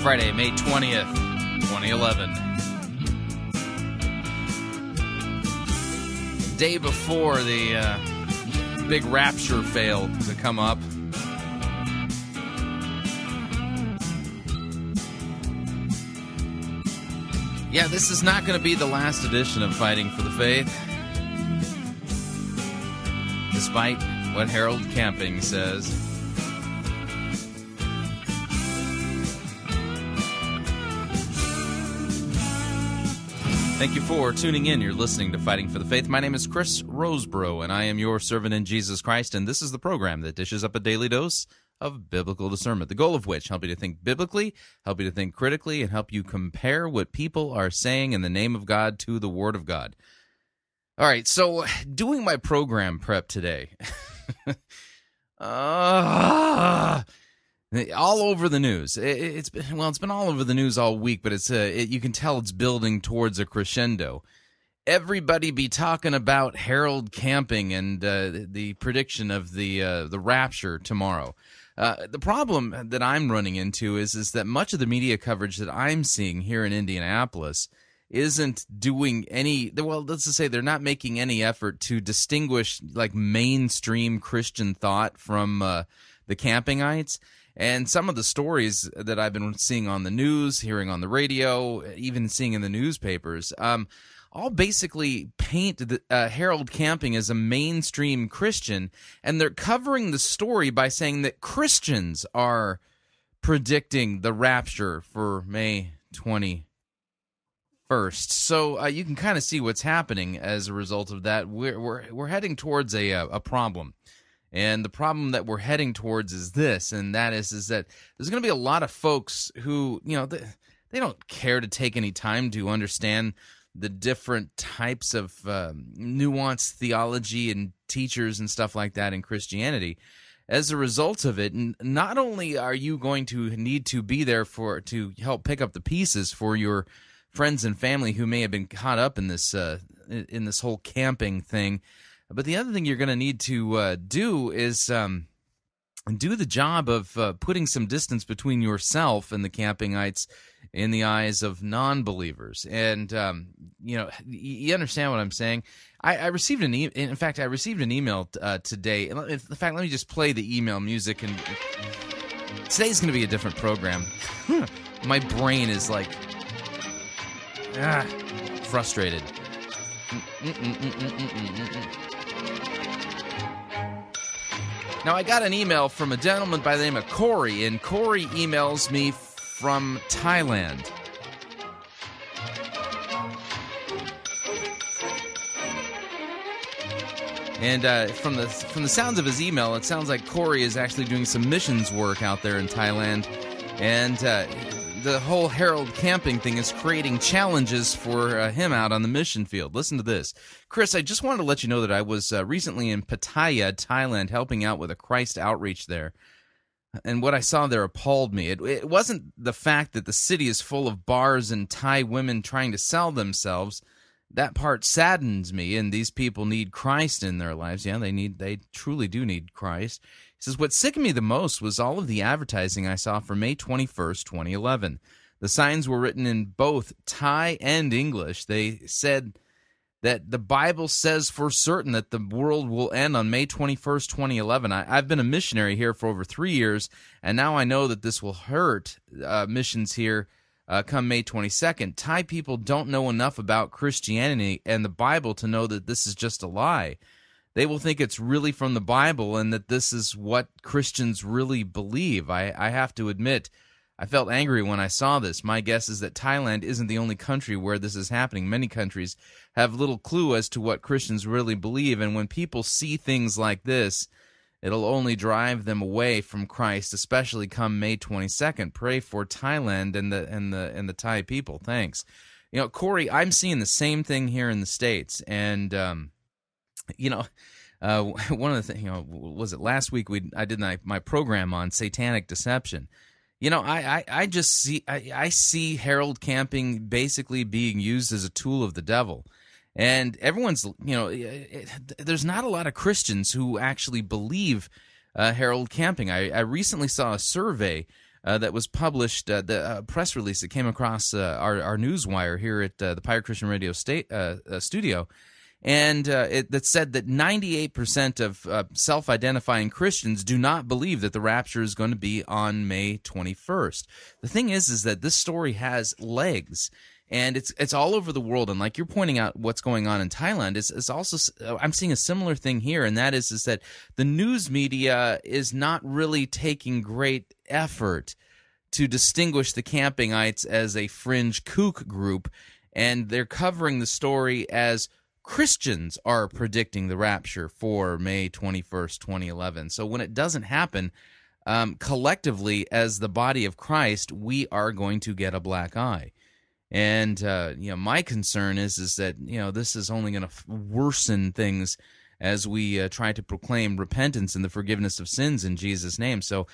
Friday, May 20th, 2011. Day before the big rapture failed to come up. Yeah, this is not going to be the last edition of Fighting for the Faith. Despite what Harold Camping says. Thank you for tuning in. You're listening to Fighting for the Faith. My name is Chris Rosebrough, and I am your servant in Jesus Christ, and this is the program that dishes up a daily dose of biblical discernment, the goal of which help you to think biblically, help you to think critically, and help you compare what people are saying in the name of God to the Word of God. All right, so doing my program prep today, all over the news. It's been all over the news all week, but you can tell it's building towards a crescendo. Everybody be talking about Harold Camping and the prediction of the rapture tomorrow. The problem that I'm running into is that much of the media coverage that I'm seeing here in Indianapolis isn't doing any. Well, let's just say they're not making any effort to distinguish like mainstream Christian thought from the Campingites. And some of the stories that I've been seeing on the news, hearing on the radio, even seeing in the newspapers, all basically paint Harold Camping as a mainstream Christian, and they're covering the story by saying that Christians are predicting the rapture for May 21st. So you can kind of see what's happening as a result of that. We're heading towards a problem. And the problem that we're heading towards is this, and that is that there's going to be a lot of folks who, you know, they don't care to take any time to understand the different types of nuanced theology and teachers and stuff like that in Christianity. As a result of it, not only are you going to need to be there to help pick up the pieces for your friends and family who may have been caught up in this whole Camping thing, but the other thing you're going to need to do is do the job of putting some distance between yourself and the Campingites in the eyes of non-believers. And, you know, you understand what I'm saying? I received an email today. In fact, let me just play the email music. And today's going to be a different program. My brain is like frustrated. Now, I got an email from a gentleman by the name of Corey, and Corey emails me from Thailand. And from the sounds of his email, it sounds like Corey is actually doing some missions work out there in Thailand. And the whole Harold Camping thing is creating challenges for him out on the mission field. Listen to this. Chris, I just wanted to let you know that I was recently in Pattaya, Thailand, helping out with a Christ outreach there. And what I saw there appalled me. It wasn't the fact that the city is full of bars and Thai women trying to sell themselves. That part saddens me, and these people need Christ in their lives. Yeah, they truly do need Christ. He says, what sickened me the most was all of the advertising I saw for May 21st, 2011. The signs were written in both Thai and English. They said that the Bible says for certain that the world will end on May 21st, 2011. I've been a missionary here for over 3 years, and now I know that this will hurt missions here come May 22nd. Thai people don't know enough about Christianity and the Bible to know that this is just a lie. They will think it's really from the Bible and that this is what Christians really believe. I have to admit, I felt angry when I saw this. My guess is that Thailand isn't the only country where this is happening. Many countries have little clue as to what Christians really believe, and when people see things like this, it'll only drive them away from Christ, especially come May 22nd. Pray for Thailand and the Thai people. Thanks. You know, Corey, I'm seeing the same thing here in the States, and one of the things, was it last week I did my program on satanic deception. You know, I see Harold Camping basically being used as a tool of the devil. And everyone's, there's not a lot of Christians who actually believe Harold Camping. I recently saw a survey that was published, the press release that came across our newswire here at the Pirate Christian Radio studio, and that said that 98% of self-identifying Christians do not believe that the rapture is going to be on May 21st. The thing is that this story has legs, and it's all over the world. And like you're pointing out, what's going on in Thailand is also, I'm seeing a similar thing here, and that is that the news media is not really taking great effort to distinguish the Campingites as a fringe kook group, and they're covering the story as Christians are predicting the rapture for May 21st, 2011. So when it doesn't happen, collectively as the body of Christ, we are going to get a black eye. And my concern is that this is only going to worsen things as we try to proclaim repentance and the forgiveness of sins in Jesus' name. So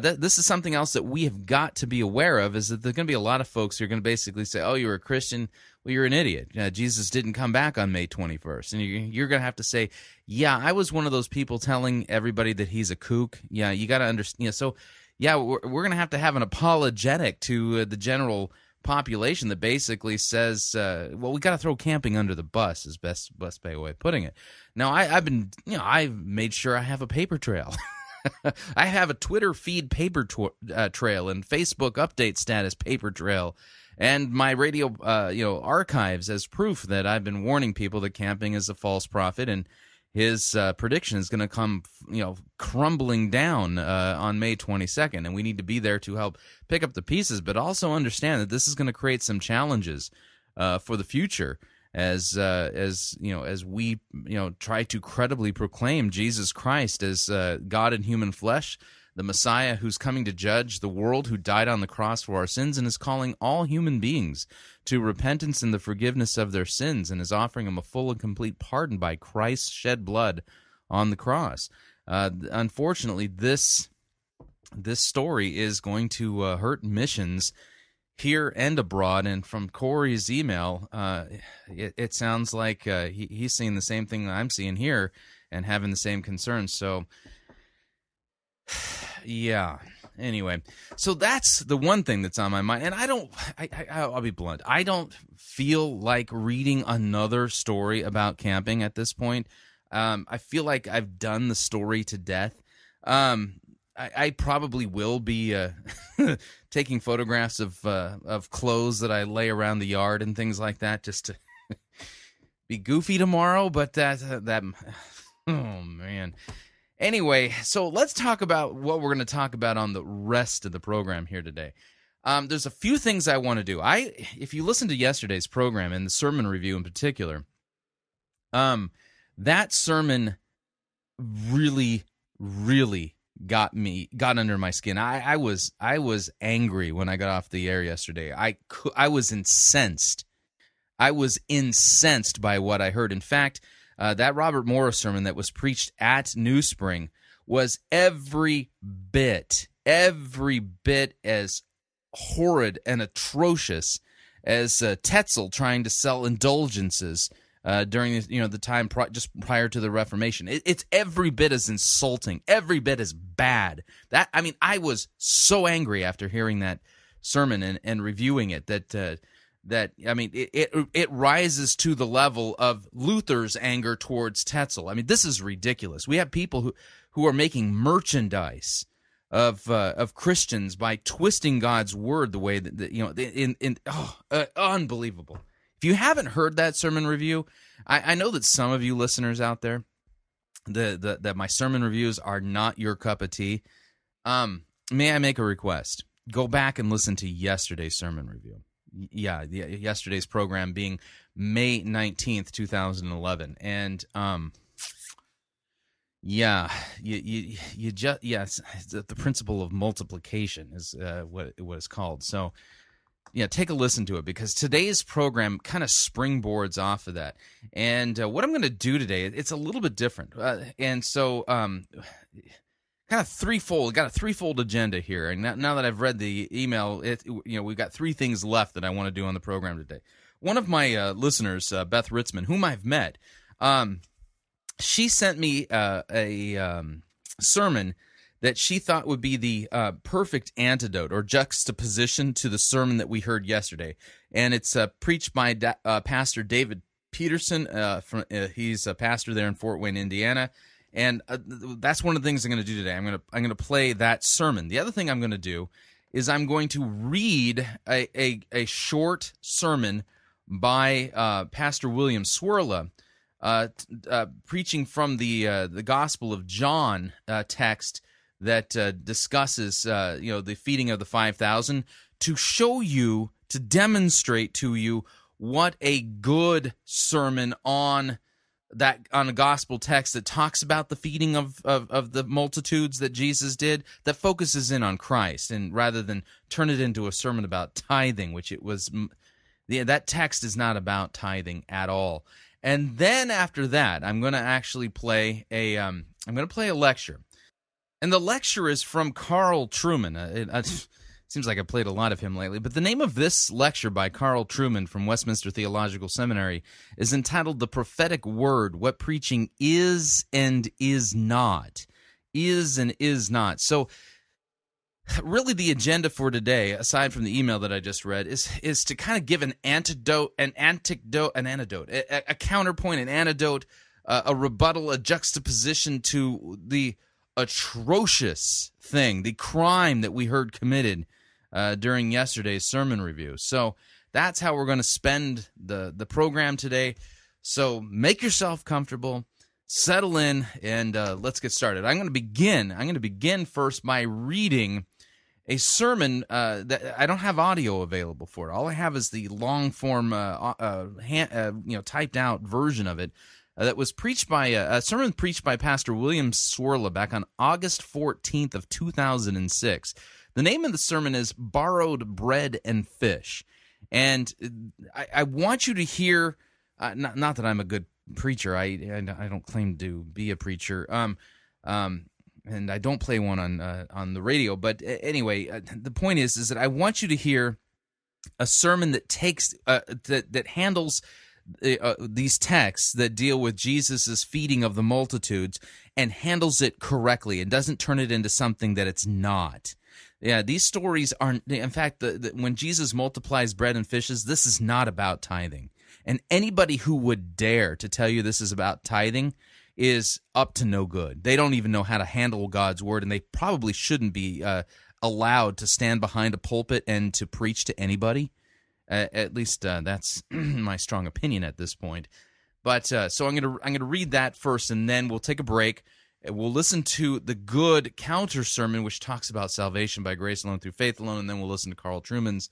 this is something else that we have got to be aware of, is that there's going to be a lot of folks who are going to basically say, oh, you're a Christian, well, you're an idiot. Jesus didn't come back on May 21st. And you're going to have to say, yeah, I was one of those people telling everybody that he's a kook. Yeah, you got to understand. Yeah, so, yeah, we're going to have an apologetic to the general population that basically says, well, we got to throw Camping under the bus, is best way of putting it. Now, I've made sure I have a paper trail. I have a Twitter feed paper trail and Facebook update status paper trail, and my radio, archives as proof that I've been warning people that Camping is a false prophet and his prediction is going to come, crumbling down on May 22nd, and we need to be there to help pick up the pieces, but also understand that this is going to create some challenges for the future, as we try to credibly proclaim Jesus Christ as God in human flesh, the Messiah who's coming to judge the world, who died on the cross for our sins, and is calling all human beings to repentance and the forgiveness of their sins, and is offering them a full and complete pardon by Christ's shed blood on the cross. Unfortunately, this story is going to hurt missions here and abroad, and from Corey's email, it sounds like he's seeing the same thing that I'm seeing here and having the same concerns. So, yeah. Anyway, so that's the one thing that's on my mind, and I'll be blunt. I don't feel like reading another story about Camping at this point. I feel like I've done the story to death. I probably will be taking photographs of clothes that I lay around the yard and things like that, just to be goofy tomorrow. But that oh man. Anyway, so let's talk about what we're going to talk about on the rest of the program here today. There's a few things I want to do. If you listen to yesterday's program and the sermon review in particular, that sermon really, really got under my skin. I was angry when I got off the air yesterday. I was incensed. I was incensed by what I heard. In fact, that Robert Morris sermon that was preached at New Spring was every bit as horrid and atrocious as Tetzel trying to sell indulgences during the time just prior to the Reformation. It's every bit as insulting, every bit as bad. I was so angry after hearing that sermon and reviewing it that. It rises to the level of Luther's anger towards Tetzel. This is ridiculous. We have people who are making merchandise of Christians by twisting God's word the way that you know. Unbelievable! If you haven't heard that sermon review, I know that some of you listeners out there, that my sermon reviews are not your cup of tea. May I make a request? Go back and listen to yesterday's sermon review. Yeah, yesterday's program being May 19th, 2011, and the principle of multiplication is what it's called. So, yeah, take a listen to it because today's program kind of springboards off of that. And what I'm going to do today, it's a little bit different, and so kind of threefold. Got a threefold agenda here, and now that I've read the email, we've got three things left that I want to do on the program today. One of my listeners, Beth Ritzman, whom I've met, she sent me a sermon that she thought would be the perfect antidote or juxtaposition to the sermon that we heard yesterday, and it's preached by Pastor David Peterson. He's a pastor there in Fort Wayne, Indiana. And that's one of the things I'm going to do today. I'm going to play that sermon. The other thing I'm going to do is I'm going to read a short sermon by Pastor William Swirla, preaching from the Gospel of John text that discusses the feeding of the 5,000 to show you, to demonstrate to you what a good sermon on a gospel text that talks about the feeding of the multitudes that Jesus did, that focuses in on Christ, and rather than turn it into a sermon about tithing, which it was, that text is not about tithing at all. And then after that, I'm going to actually play a lecture, and the lecture is from Carl Truman. It seems like I played a lot of him lately, but the name of this lecture by Carl Truman from Westminster Theological Seminary is entitled The Prophetic Word, What Preaching Is and Is Not. Is and is not. So really the agenda for today, aside from the email that I just read, is to kind of give a counterpoint, an antidote, a rebuttal, a juxtaposition to the atrocious thing, the crime that we heard committed during yesterday's sermon review. So that's how we're going to spend the program today. So make yourself comfortable, settle in, and let's get started. I'm going to begin first by reading a sermon that I don't have audio available for. All I have is the long form, typed out version of it that was preached by a sermon preached by Pastor William Swirla back on August 14th of 2006. The name of the sermon is Borrowed Bread and Fish. And I want you to hear, not that I'm a good preacher, I don't claim to be a preacher, and I don't play one on the radio, but anyway, the point is that I want you to hear a sermon that takes, that handles these texts that deal with Jesus's feeding of the multitudes and handles it correctly and doesn't turn it into something that it's not. Yeah, these stories aren't. In fact, when Jesus multiplies bread and fishes, this is not about tithing. And anybody who would dare to tell you this is about tithing is up to no good. They don't even know how to handle God's word, and they probably shouldn't be allowed to stand behind a pulpit and to preach to anybody. At least that's my strong opinion at this point. But so I'm gonna read that first, and then we'll take a break. We'll listen to the good counter sermon, which talks about salvation by grace alone through faith alone, and then we'll listen to Carl Truman's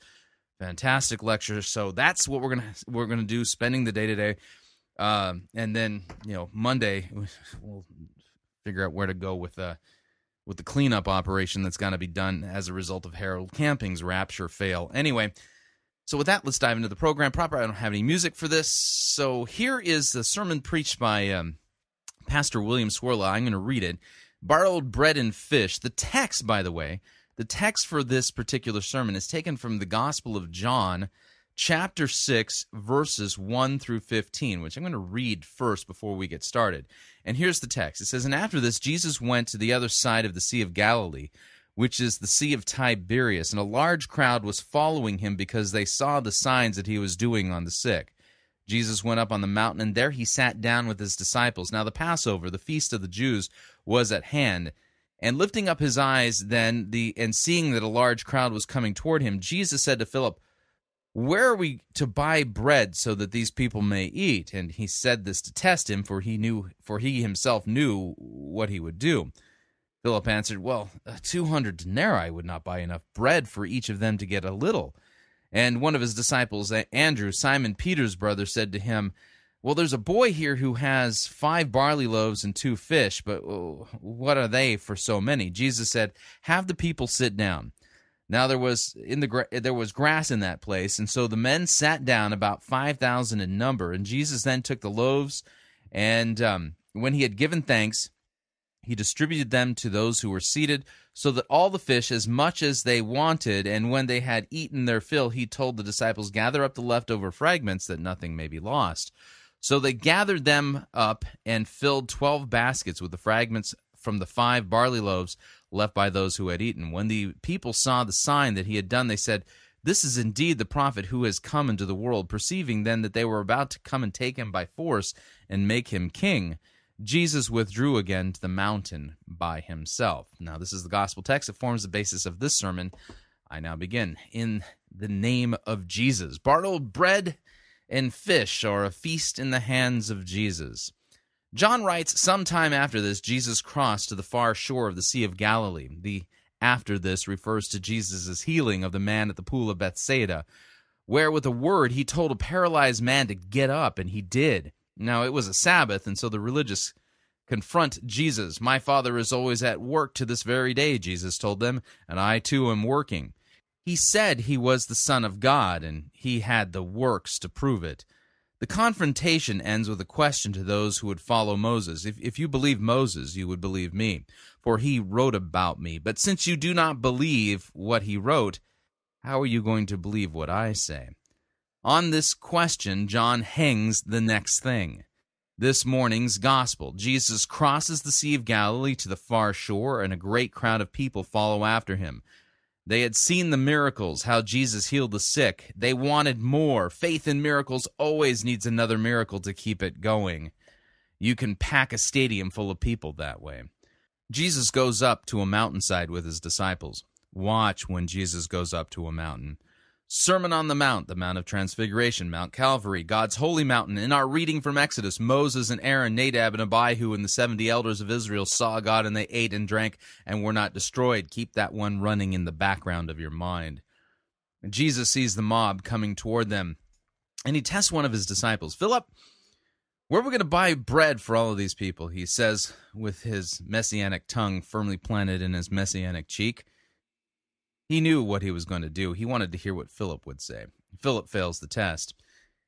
fantastic lecture. So that's what we're gonna do, spending the day today, and then Monday we'll figure out where to go with the cleanup operation that's got to be done as a result of Harold Camping's rapture fail. Anyway. So with that, let's dive into the program proper. I don't have any music for this. So here is the sermon preached by Pastor William Swirla. I'm going to read it. Borrowed Bread and Fish. The text, by the way, the text for this particular sermon is taken from the Gospel of John, chapter 6, verses 1 through 15, which I'm going to read first before we get started. And here's the text. It says, "And after this, Jesus went to the other side of the Sea of Galilee, which is the Sea of Tiberias, and a large crowd was following him because they saw the signs that he was doing on the sick. Jesus went up on the mountain, and there he sat down with his disciples. Now the Passover, the feast of the Jews, was at hand, And lifting up his eyes then, and seeing that a large crowd was coming toward him, Jesus said to Philip, "Where are we to buy bread so that these people may eat?" And he said this to test him, for he himself knew what he would do. Philip answered, "Well, 200 denarii would not buy enough bread for each of them to get a little." And one of his disciples, Andrew, Simon Peter's brother, said to him, "Well, there's a boy here who has 5 barley loaves and 2 fish, but what are they for so many?" Jesus said, "Have the people sit down." Now there was grass in that place, and so the men sat down, about 5,000 in number. And Jesus then took the loaves, and when he had given thanks, he distributed them to those who were seated, so that all the fish, as much as they wanted, and when they had eaten their fill, he told the disciples, "Gather up the leftover fragments, that nothing may be lost." So they gathered them up and filled 12 baskets with the fragments from the 5 barley loaves left by those who had eaten. When the people saw the sign that he had done, they said, "This is indeed the prophet who has come into the world." Perceiving then that they were about to come and take him by force and make him king, Jesus withdrew again to the mountain by himself. Now, this is the gospel text that forms the basis of this sermon. I now begin. In the name of Jesus. Bartled bread and fish are a feast in the hands of Jesus. John writes, "Some time after this, Jesus crossed to the far shore of the Sea of Galilee." The "after this" refers to Jesus' healing of the man at the pool of Bethsaida, where with a word he told a paralyzed man to get up, and he did. Now, it was a Sabbath, and so the religious confront Jesus. "My Father is always at work to this very day," Jesus told them, "and I too am working." He said he was the Son of God, and he had the works to prove it. The confrontation ends with a question to those who would follow Moses. If you believe Moses, you would believe me, for he wrote about me. But since you do not believe what he wrote, how are you going to believe what I say? On this question, John hangs the next thing. This morning's gospel. Jesus crosses the Sea of Galilee to the far shore, and a great crowd of people follow after him. They had seen the miracles, how Jesus healed the sick. They wanted more. Faith in miracles always needs another miracle to keep it going. You can pack a stadium full of people that way. Jesus goes up to a mountainside with his disciples. Watch when Jesus goes up to a mountain. Sermon on the Mount of Transfiguration, Mount Calvary, God's holy mountain. In our reading from Exodus, Moses and Aaron, Nadab and Abihu, and the 70 elders of Israel saw God, and they ate and drank and were not destroyed. Keep that one running in the background of your mind. Jesus sees the mob coming toward them, and he tests one of his disciples. "Philip, where are we going to buy bread for all of these people?" he says, with his messianic tongue firmly planted in his messianic cheek. He knew what he was going to do. He wanted to hear what Philip would say. Philip fails the test.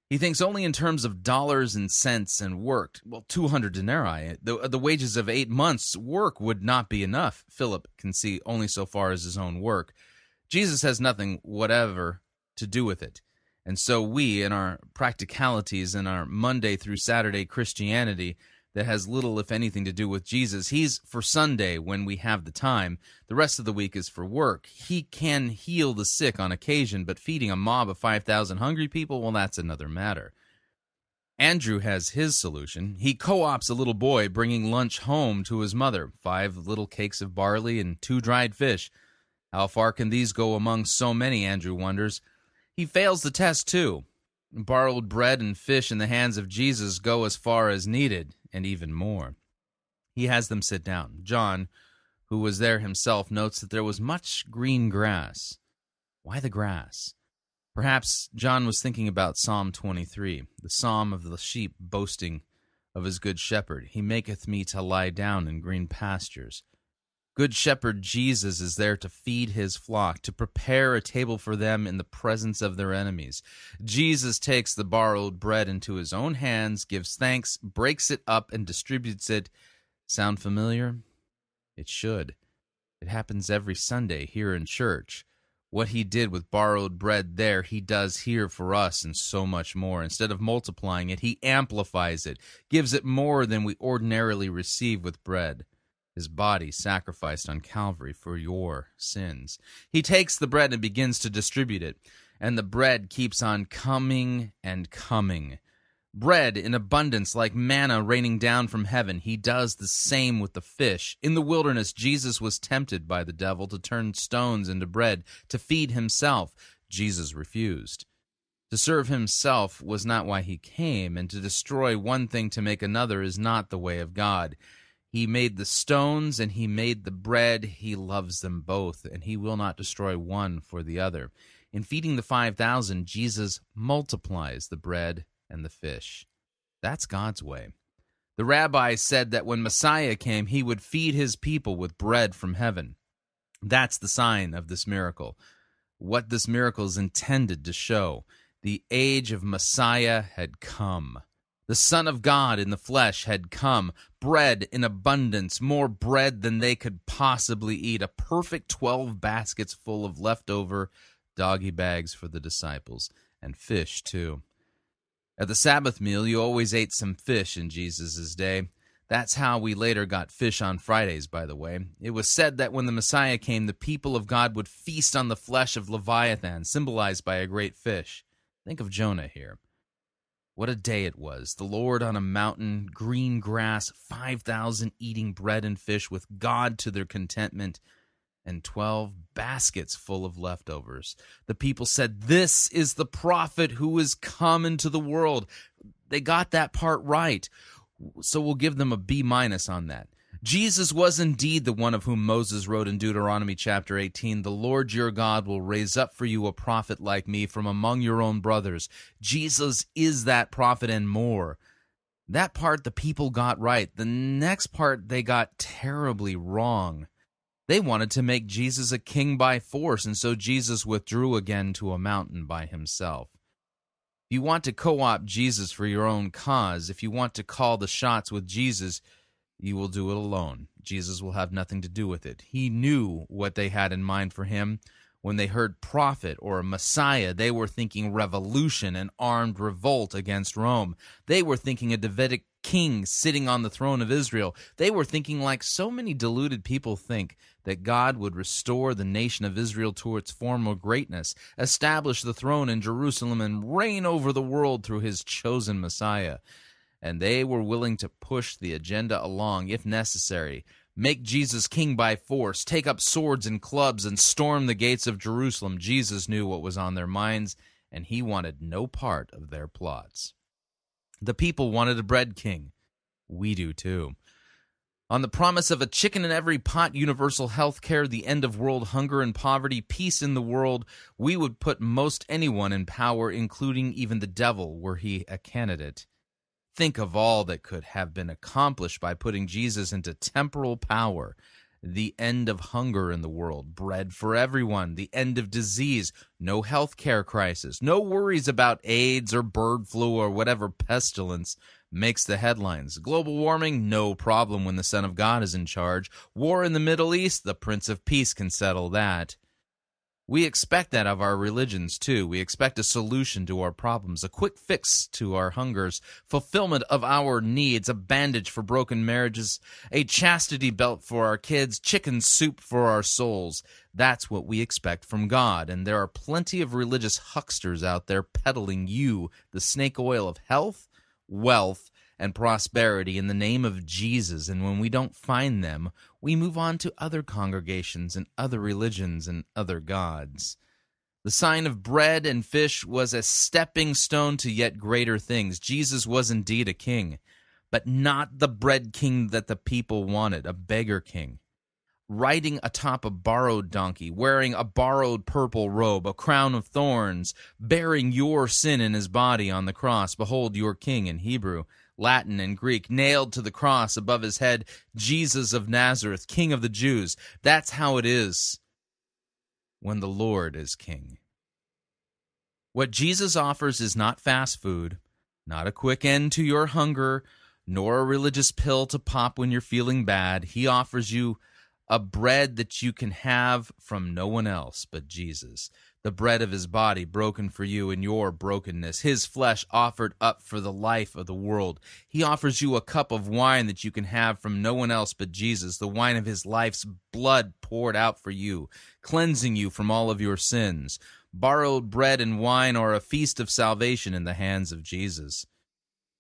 He thinks only in terms of dollars and cents and worked. Well, 200 denarii, the wages of 8 months' work would not be enough. Philip can see only so far as his own work. Jesus has nothing whatever to do with it. And so we, in our practicalities, in our Monday through Saturday Christianity, that has little, if anything, to do with Jesus. He's for Sunday when we have the time. The rest of the week is for work. He can heal the sick on occasion, but feeding a mob of 5,000 hungry people, well, that's another matter. Andrew has his solution. He co-opts a little boy bringing lunch home to his mother, 5 little cakes of barley and 2 dried fish. How far can these go among so many, Andrew wonders. He fails the test, too. Borrowed bread and fish in the hands of Jesus go as far as needed, and even more. He has them sit down. John, who was there himself, notes that there was much green grass. Why the grass? Perhaps John was thinking about Psalm 23, the psalm of the sheep boasting of his good shepherd. "He maketh me to lie down in green pastures." Good shepherd Jesus is there to feed his flock, to prepare a table for them in the presence of their enemies. Jesus takes the borrowed bread into his own hands, gives thanks, breaks it up, and distributes it. Sound familiar? It should. It happens every Sunday here in church. What he did with borrowed bread there, he does here for us, and so much more. Instead of multiplying it, he amplifies it, gives it more than we ordinarily receive with bread. His body sacrificed on Calvary for your sins. He takes the bread and begins to distribute it, and the bread keeps on coming and coming. bread in abundance like manna raining down from heaven. He does the same with the fish. In the wilderness, Jesus was tempted by the devil to turn stones into bread to feed himself. Jesus refused. To serve himself was not why he came, and to destroy one thing to make another is not the way of God. He made the stones and he made the bread. He loves them both, and he will not destroy one for the other. In feeding the 5,000, Jesus multiplies the bread and the fish. That's God's way. The rabbi said that when Messiah came, he would feed his people with bread from heaven. That's the sign of this miracle. What this miracle is intended to show. The age of Messiah had come. The Son of God in the flesh had come. Bread in abundance, more bread than they could possibly eat. A perfect 12 baskets full of leftover doggy bags for the disciples, and fish too. At the Sabbath meal, you always ate some fish in Jesus' day. That's how we later got fish on Fridays, by the way. It was said that when the Messiah came, the people of God would feast on the flesh of Leviathan, symbolized by a great fish. Think of Jonah here. What a day it was. The Lord on a mountain, green grass, 5,000 eating bread and fish with God to their contentment, and 12 baskets full of leftovers. The people said, "This is the prophet who is come into the world." They got that part right, so we'll give them a B- on that. Jesus was indeed the one of whom Moses wrote in Deuteronomy chapter 18, "The Lord your God will raise up for you a prophet like me from among your own brothers." Jesus is that prophet and more. That part the people got right. The next part they got terribly wrong. They wanted to make Jesus a king by force, and so Jesus withdrew again to a mountain by himself. If you want to co-opt Jesus for your own cause, if you want to call the shots with Jesus, you will do it alone. Jesus will have nothing to do with it. He knew what they had in mind for him. When they heard prophet or Messiah, they were thinking revolution and armed revolt against Rome. They were thinking a Davidic king sitting on the throne of Israel. They were thinking, like so many deluded people think, that God would restore the nation of Israel to its former greatness, establish the throne in Jerusalem, and reign over the world through his chosen Messiah. And they were willing to push the agenda along, if necessary, make Jesus king by force, take up swords and clubs, and storm the gates of Jerusalem. Jesus knew what was on their minds, and he wanted no part of their plots. The people wanted a bread king. We do too. On the promise of a chicken in every pot, universal health care, the end of world hunger and poverty, peace in the world, we would put most anyone in power, including even the devil, were he a candidate. Think of all that could have been accomplished by putting Jesus into temporal power. The end of hunger in the world, bread for everyone, the end of disease, no health care crisis, no worries about AIDS or bird flu or whatever pestilence makes the headlines. Global warming, no problem when the Son of God is in charge. War in the Middle East, the Prince of Peace can settle that. We expect that of our religions, too. We expect a solution to our problems, a quick fix to our hungers, fulfillment of our needs, a bandage for broken marriages, a chastity belt for our kids, chicken soup for our souls. That's what we expect from God, and there are plenty of religious hucksters out there peddling you the snake oil of health, wealth, and prosperity in the name of Jesus, and when we don't find them, we move on to other congregations and other religions and other gods. The sign of bread and fish was a stepping stone to yet greater things. Jesus was indeed a king, but not the bread king that the people wanted, a beggar king. Riding atop a borrowed donkey, wearing a borrowed purple robe, a crown of thorns, bearing your sin in his body on the cross. Behold your king in Hebrew, Latin, and Greek, nailed to the cross above his head, Jesus of Nazareth, King of the Jews. That's how it is when the Lord is king. What Jesus offers is not fast food, not a quick end to your hunger, nor a religious pill to pop when you're feeling bad. He offers you a bread that you can have from no one else but Jesus, the bread of his body broken for you in your brokenness, his flesh offered up for the life of the world. He offers you a cup of wine that you can have from no one else but Jesus, the wine of his life's blood poured out for you, cleansing you from all of your sins. Borrowed bread and wine are a feast of salvation in the hands of Jesus.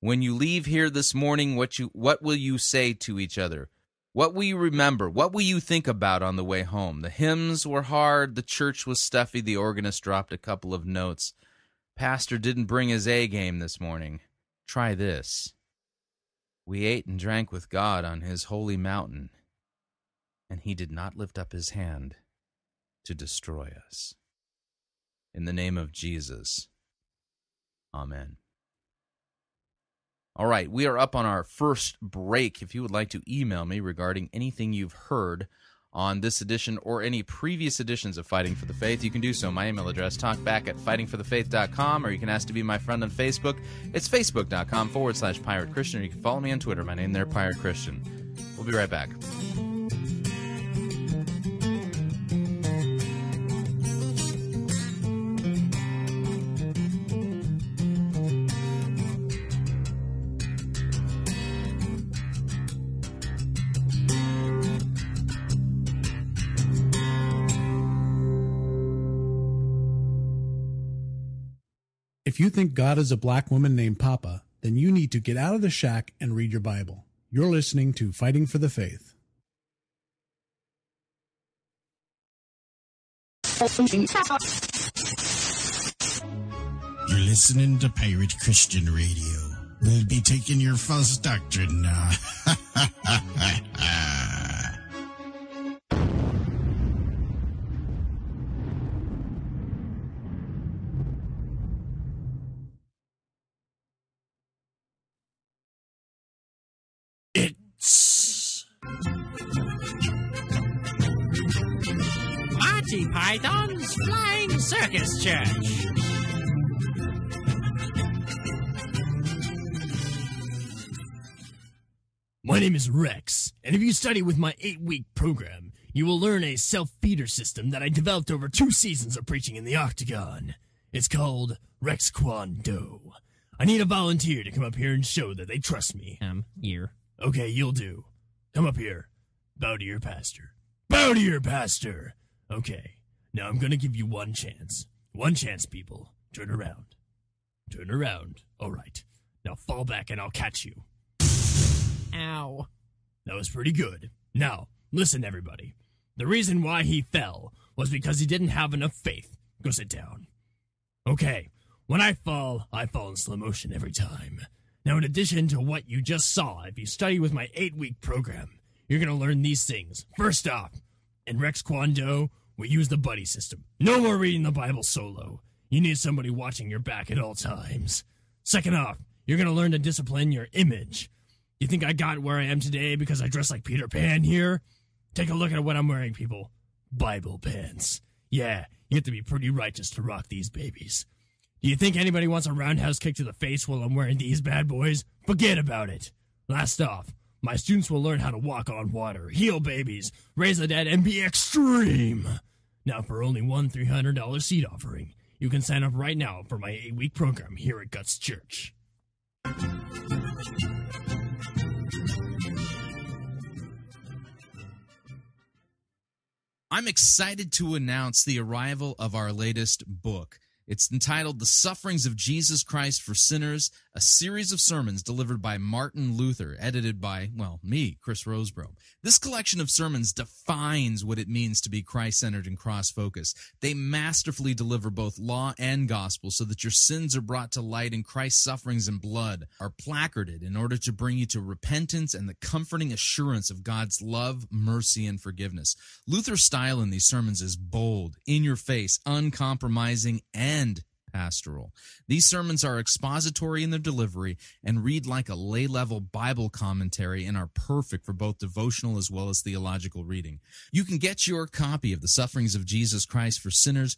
When you leave here this morning, what will you say to each other? What will you remember? What will you think about on the way home? The hymns were hard, the church was stuffy, the organist dropped a couple of notes. Pastor didn't bring his A game this morning. Try this. We ate and drank with God on his holy mountain, and he did not lift up his hand to destroy us. In the name of Jesus, amen. All right, we are up on our first break. If you would like to email me regarding anything you've heard on this edition or any previous editions of Fighting for the Faith, you can do so. My email address, talkback@fightingforthefaith.com, or you can ask to be my friend on Facebook. It's facebook.com/Pirate Christian, or you can follow me on Twitter. My name there, Pirate Christian. We'll be right back. If you think God is a black woman named Papa, then you need to get out of the shack and read your Bible. You're listening to Fighting for the Faith. You're listening to Pirate Christian Radio. We'll be taking your false doctrine now. Monty Python's Flying Circus Church. My name is Rex, and if you study with my 8-week program, you will learn a self-feeder system that I developed over 2 seasons of preaching in the Octagon. It's called Rex Kwon Do. I need a volunteer to come up here and show that they trust me. Here. Okay, you'll do. Come up here. Bow to your pastor. Bow to your pastor! Okay, now I'm gonna give you one chance. One chance, people. Turn around. Turn around. All right. Now fall back and I'll catch you. Ow. That was pretty good. Now, listen, everybody. The reason why he fell was because he didn't have enough faith. Go sit down. Okay, when I fall in slow motion every time. Now, in addition to what you just saw, if you study with my 8-week program, you're going to learn these things. First off, in Rex Kwon Do, we use the buddy system. No more reading the Bible solo. You need somebody watching your back at all times. Second off, you're going to learn to discipline your image. You think I got where I am today because I dress like Peter Pan here? Take a look at what I'm wearing, people. Bible pants. Yeah, you have to be pretty righteous to rock these babies. Do you think anybody wants a roundhouse kick to the face while I'm wearing these bad boys? Forget about it. Last off, my students will learn how to walk on water, heal babies, raise the dead, and be extreme. Now, for only one $300 seed offering, you can sign up right now for my 8-week program here at Guts Church. I'm excited to announce the arrival of our latest book. It's entitled The Sufferings of Jesus Christ for Sinners, a series of sermons delivered by Martin Luther, edited by, well, me, Chris Rosebrough. This collection of sermons defines what it means to be Christ-centered and cross-focused. They masterfully deliver both law and gospel so that your sins are brought to light and Christ's sufferings and blood are placarded in order to bring you to repentance and the comforting assurance of God's love, mercy, and forgiveness. Luther's style in these sermons is bold, in-your-face, uncompromising, and pastoral. These sermons are expository in their delivery and read like a lay-level Bible commentary and are perfect for both devotional as well as theological reading. You can get your copy of The Sufferings of Jesus Christ for Sinners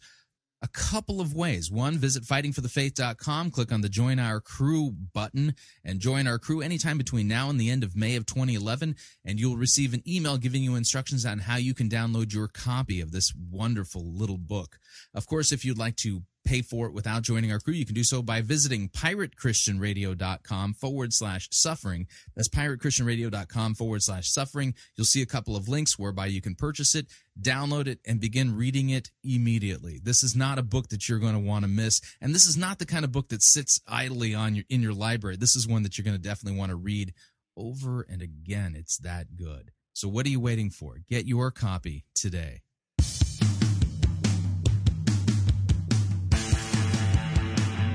a couple of ways. One, visit fightingforthefaith.com, click on the Join Our Crew button, and join our crew anytime between now and the end of May of 2011, and you'll receive an email giving you instructions on how you can download your copy of this wonderful little book. Of course, if you'd like to pay for it without joining our crew, you can do so by visiting piratechristianradio.com/suffering. That's piratechristianradio.com/suffering. You'll see a couple of links whereby you can purchase it, download it, and begin reading it immediately. This is not a book that you're going to want to miss, and this is not the kind of book that sits idly on in your library. This is one that you're going to definitely want to read over and again. It's that good. So what are you waiting for? Get your copy today.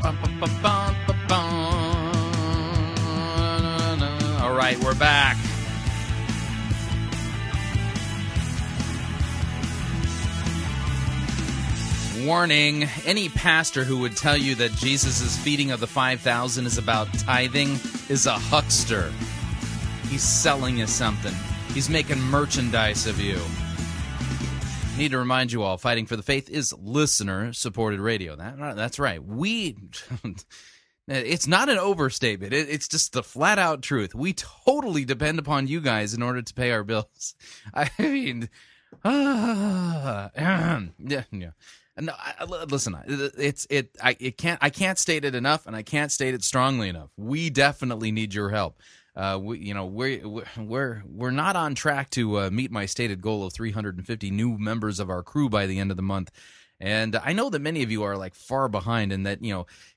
All right, we're back. Warning, any pastor who would tell you that Jesus' feeding of the 5,000 is about tithing is a huckster. He's selling you something. He's making merchandise of you. Need to remind you all, Fighting for the Faith is listener-supported radio. That's right. It's not an overstatement. It's just the flat-out truth. We totally depend upon you guys in order to pay our bills. I mean, yeah. No, listen. I can't state it enough, and I can't state it strongly enough. We definitely need your help. We're not on track to meet my stated goal of 350 new members of our crew by the end of the month, and I know that many of you are like far behind, and that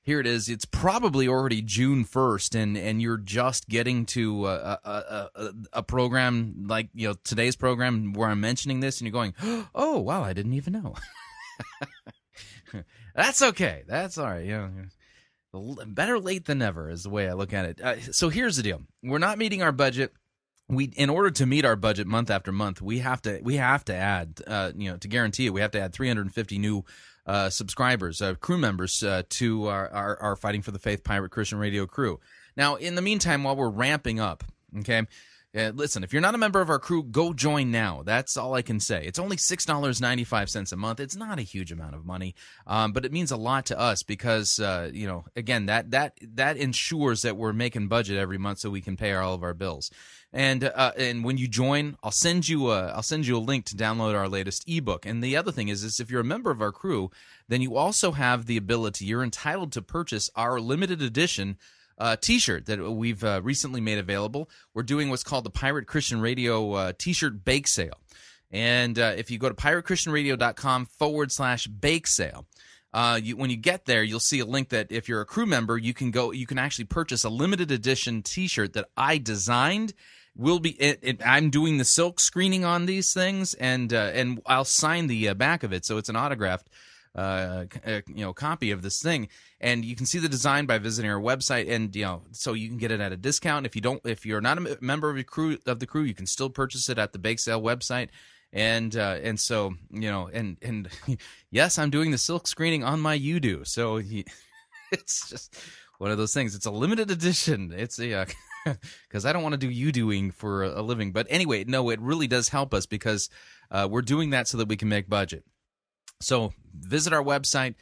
here it is. It's probably already June 1st, and you're just getting to a program like today's program where I'm mentioning this, and you're going, oh wow, I didn't even know. That's okay. That's all right. Yeah. Better late than never is the way I look at it. So here's the deal: we're not meeting our budget. In order to meet our budget month after month, we have to add, to guarantee it, we have to add 350 new subscribers, crew members to our Fighting for the Faith Pirate Christian Radio crew. Now, in the meantime, while we're ramping up, okay. Listen, if you're not a member of our crew, go join now. That's all I can say. It's only $6.95 a month. It's not a huge amount of money, but it means a lot to us because, again, that ensures that we're making budget every month so we can pay all of our bills. And when you join, I'll send you a link to download our latest ebook. And the other thing is if you're a member of our crew, then you also have the ability. You're entitled to purchase our limited edition T-shirt that we've recently made available. We're doing what's called the Pirate Christian Radio T-shirt bake sale. And if you go to piratechristianradio.com/bake sale, when you get there, you'll see a link that if you're a crew member, you can actually purchase a limited edition T-shirt that I designed. I'm doing the silk screening on these things, and I'll sign the back of it, so it's an autographed copy of this thing, and you can see the design by visiting our website, and so you can get it at a discount. If you're not a member of the crew, you can still purchase it at the bake sale website, and so and yes, I'm doing the silk screening on my Udo. So it's just one of those things. It's a limited edition. It's because I don't want to do Udoing for a living, but anyway, no, it really does help us because we're doing that so that we can make budget. So visit our website,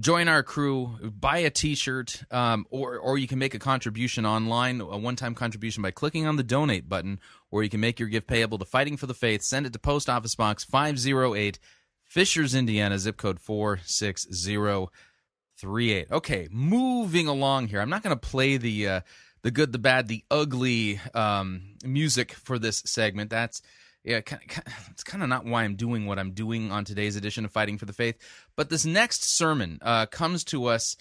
join our crew, buy a T-shirt, or you can make a contribution online, a one-time contribution by clicking on the donate button, or you can make your gift payable to Fighting for the Faith. Send it to Post Office Box 508, Fishers, Indiana, zip code 46038. Okay, moving along here. I'm not going to play the good, the bad, the ugly music for this segment. Yeah, it's kind of not why I'm doing what I'm doing on today's edition of Fighting for the Faith. But this next sermon comes to us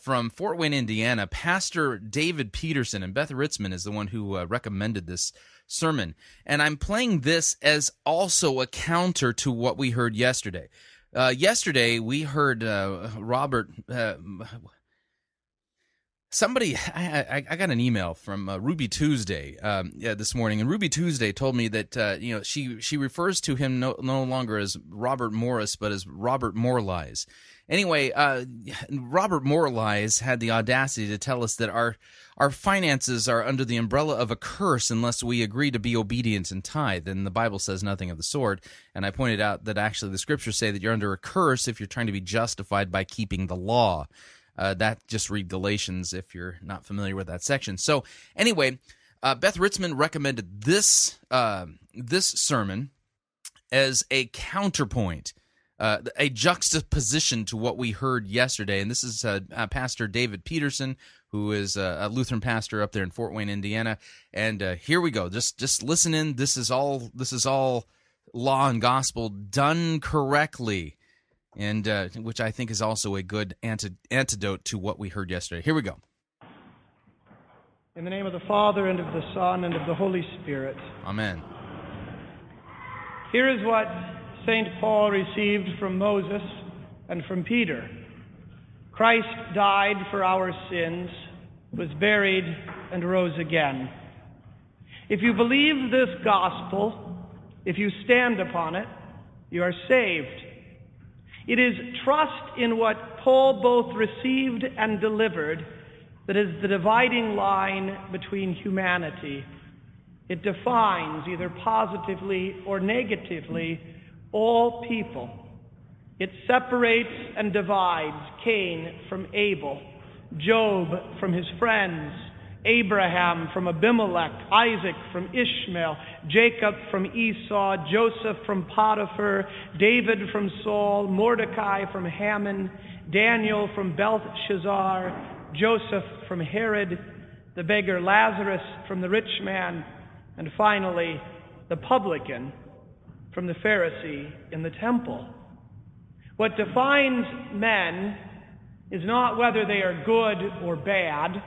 from Fort Wayne, Indiana. Pastor David Peterson, and Beth Ritzman is the one who recommended this sermon. And I'm playing this as also a counter to what we heard yesterday. Yesterday, we heard Robert... Somebody, I got an email from Ruby Tuesday this morning, and Ruby Tuesday told me that she refers to him no longer as Robert Morris, but as Robert Morlies. Anyway, Robert Morlies had the audacity to tell us that our finances are under the umbrella of a curse unless we agree to be obedient and tithe, and the Bible says nothing of the sort. And I pointed out that actually the Scriptures say that you're under a curse if you're trying to be justified by keeping the law. That just read Galatians if you're not familiar with that section. So anyway, Beth Ritzman recommended this sermon as a counterpoint a juxtaposition to what we heard yesterday. And this is Pastor David Peterson, who is a Lutheran pastor up there in Fort Wayne, Indiana. And here we go. Just listen in. This is all law and gospel done correctly, and which I think is also a good antidote to what we heard yesterday. Here we go. In the name of the Father, and of the Son, and of the Holy Spirit. Amen. Here is what St. Paul received from Moses and from Peter. Christ died for our sins, was buried, and rose again. If you believe this gospel, if you stand upon it, you are saved. It is trust in what Paul both received and delivered that is the dividing line between humanity. It defines, either positively or negatively, all people. It separates and divides Cain from Abel, Job from his friends, Abraham from Abimelech, Isaac from Ishmael, Jacob from Esau, Joseph from Potiphar, David from Saul, Mordecai from Haman, Daniel from Belshazzar, Joseph from Herod, the beggar Lazarus from the rich man, and finally, the publican from the Pharisee in the temple. What defines men is not whether they are good or bad,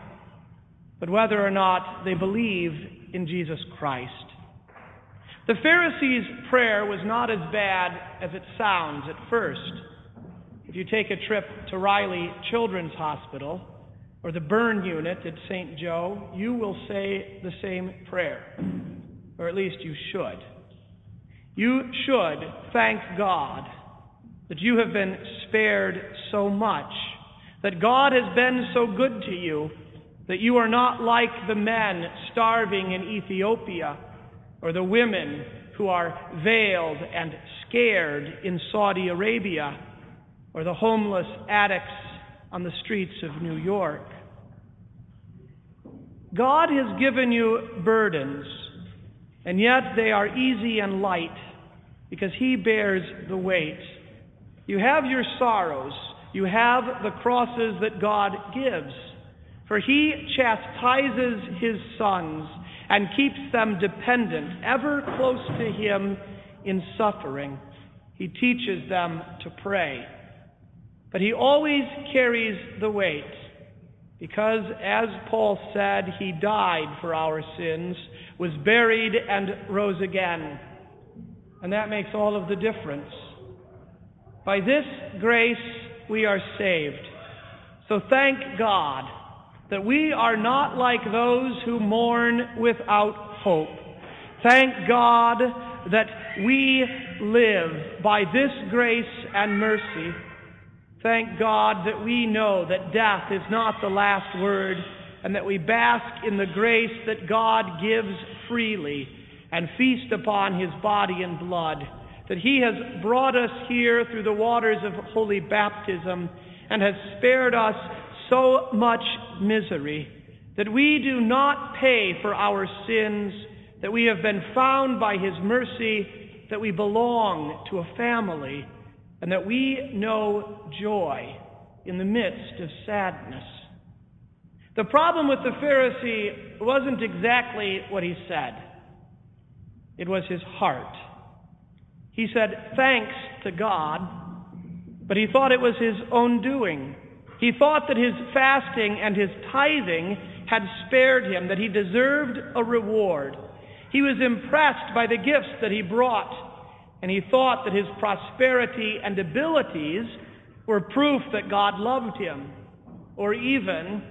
but whether or not they believe in Jesus Christ. The Pharisee's prayer was not as bad as it sounds at first. If you take a trip to Riley Children's Hospital, or the burn unit at St. Joe, you will say the same prayer, or at least you should. You should thank God that you have been spared so much, that God has been so good to you, that you are not like the men starving in Ethiopia, or the women who are veiled and scared in Saudi Arabia, or the homeless addicts on the streets of New York. God has given you burdens, and yet they are easy and light because He bears the weight. You have your sorrows, you have the crosses that God gives, for He chastises His sons and keeps them dependent, ever close to Him in suffering. He teaches them to pray. But He always carries the weight, because, as Paul said, He died for our sins, was buried, and rose again. And that makes all of the difference. By this grace we are saved. So thank God that we are not like those who mourn without hope. Thank God that we live by this grace and mercy. Thank God that we know that death is not the last word, and that we bask in the grace that God gives freely and feast upon His body and blood, that He has brought us here through the waters of holy baptism and has spared us so much misery, that we do not pay for our sins, that we have been found by His mercy, that we belong to a family, and that we know joy in the midst of sadness. The problem with the Pharisee wasn't exactly what he said. It was his heart. He said thanks to God, but he thought it was his own doing. He thought that his fasting and his tithing had spared him, that he deserved a reward. He was impressed by the gifts that he brought, and he thought that his prosperity and abilities were proof that God loved him, or even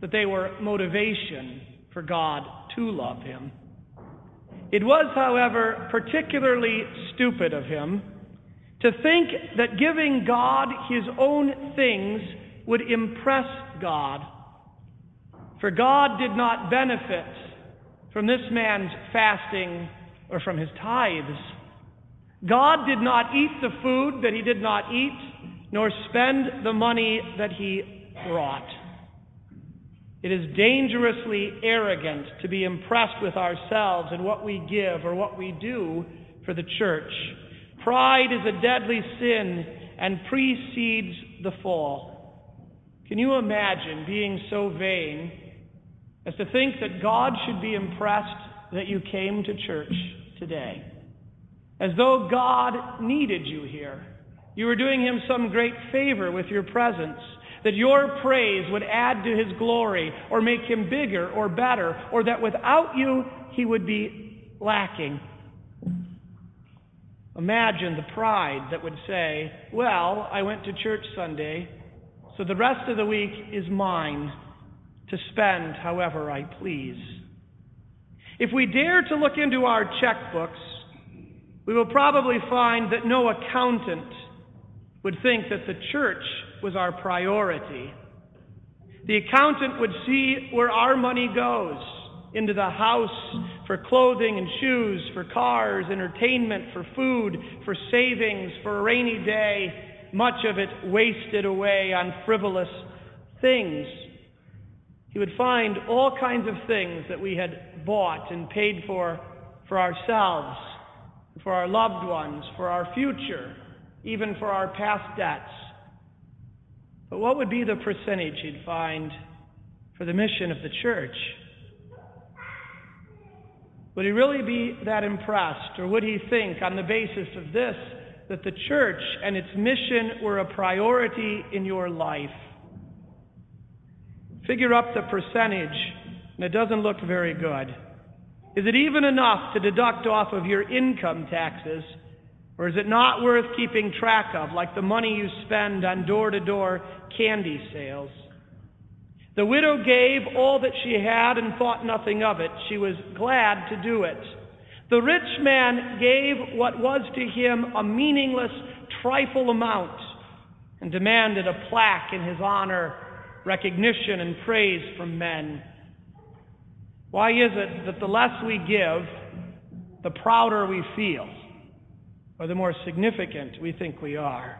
that they were motivation for God to love him. It was, however, particularly stupid of him to think that giving God His own things would impress God. For God did not benefit from this man's fasting or from his tithes. God did not eat the food that he did not eat, nor spend the money that he brought. It is dangerously arrogant to be impressed with ourselves and what we give or what we do for the church. Pride is a deadly sin and precedes the fall. Can you imagine being so vain as to think that God should be impressed that you came to church today? As though God needed you here. You were doing him some great favor with your presence, that your praise would add to his glory or make him bigger or better, or that without you he would be lacking. Imagine the pride that would say, well, I went to church Sunday, so the rest of the week is mine to spend however I please. If we dare to look into our checkbooks, we will probably find that no accountant would think that the church was our priority. The accountant would see where our money goes, into the house for clothing and shoes, for cars, entertainment, for food, for savings, for a rainy day, much of it wasted away on frivolous things. He would find all kinds of things that we had bought and paid for ourselves, for our loved ones, for our future, even for our past debts. But what would be the percentage he'd find for the mission of the church? Would he really be that impressed, or would he think, on the basis of this, that the church and its mission were a priority in your life? Figure up the percentage, and it doesn't look very good. Is it even enough to deduct off of your income taxes, or is it not worth keeping track of, like the money you spend on door-to-door candy sales? The widow gave all that she had and thought nothing of it. She was glad to do it. The rich man gave what was to him a meaningless trifle amount and demanded a plaque in his honor, recognition and praise from men. Why is it that the less we give, the prouder we feel, or the more significant we think we are?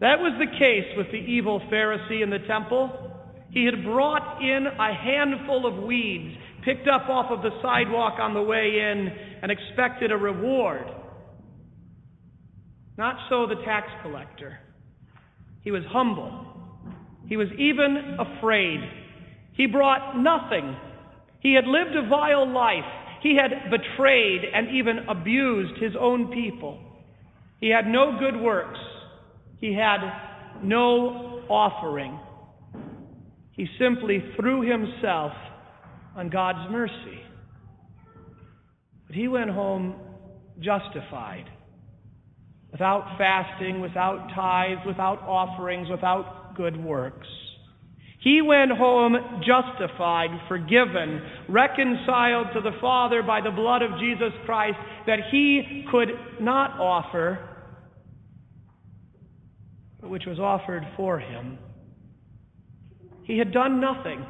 That was the case with the evil Pharisee in the temple. He had brought in a handful of weeds, picked up off of the sidewalk on the way in, and expected a reward. Not so the tax collector. He was humble. He was even afraid. He brought nothing. He had lived a vile life. He had betrayed and even abused his own people. He had no good works. He had no offering. He simply threw himself on God's mercy. But he went home justified, without fasting, without tithes, without offerings, without good works. He went home justified, forgiven, reconciled to the Father by the blood of Jesus Christ that he could not offer, but which was offered for him. He had done nothing,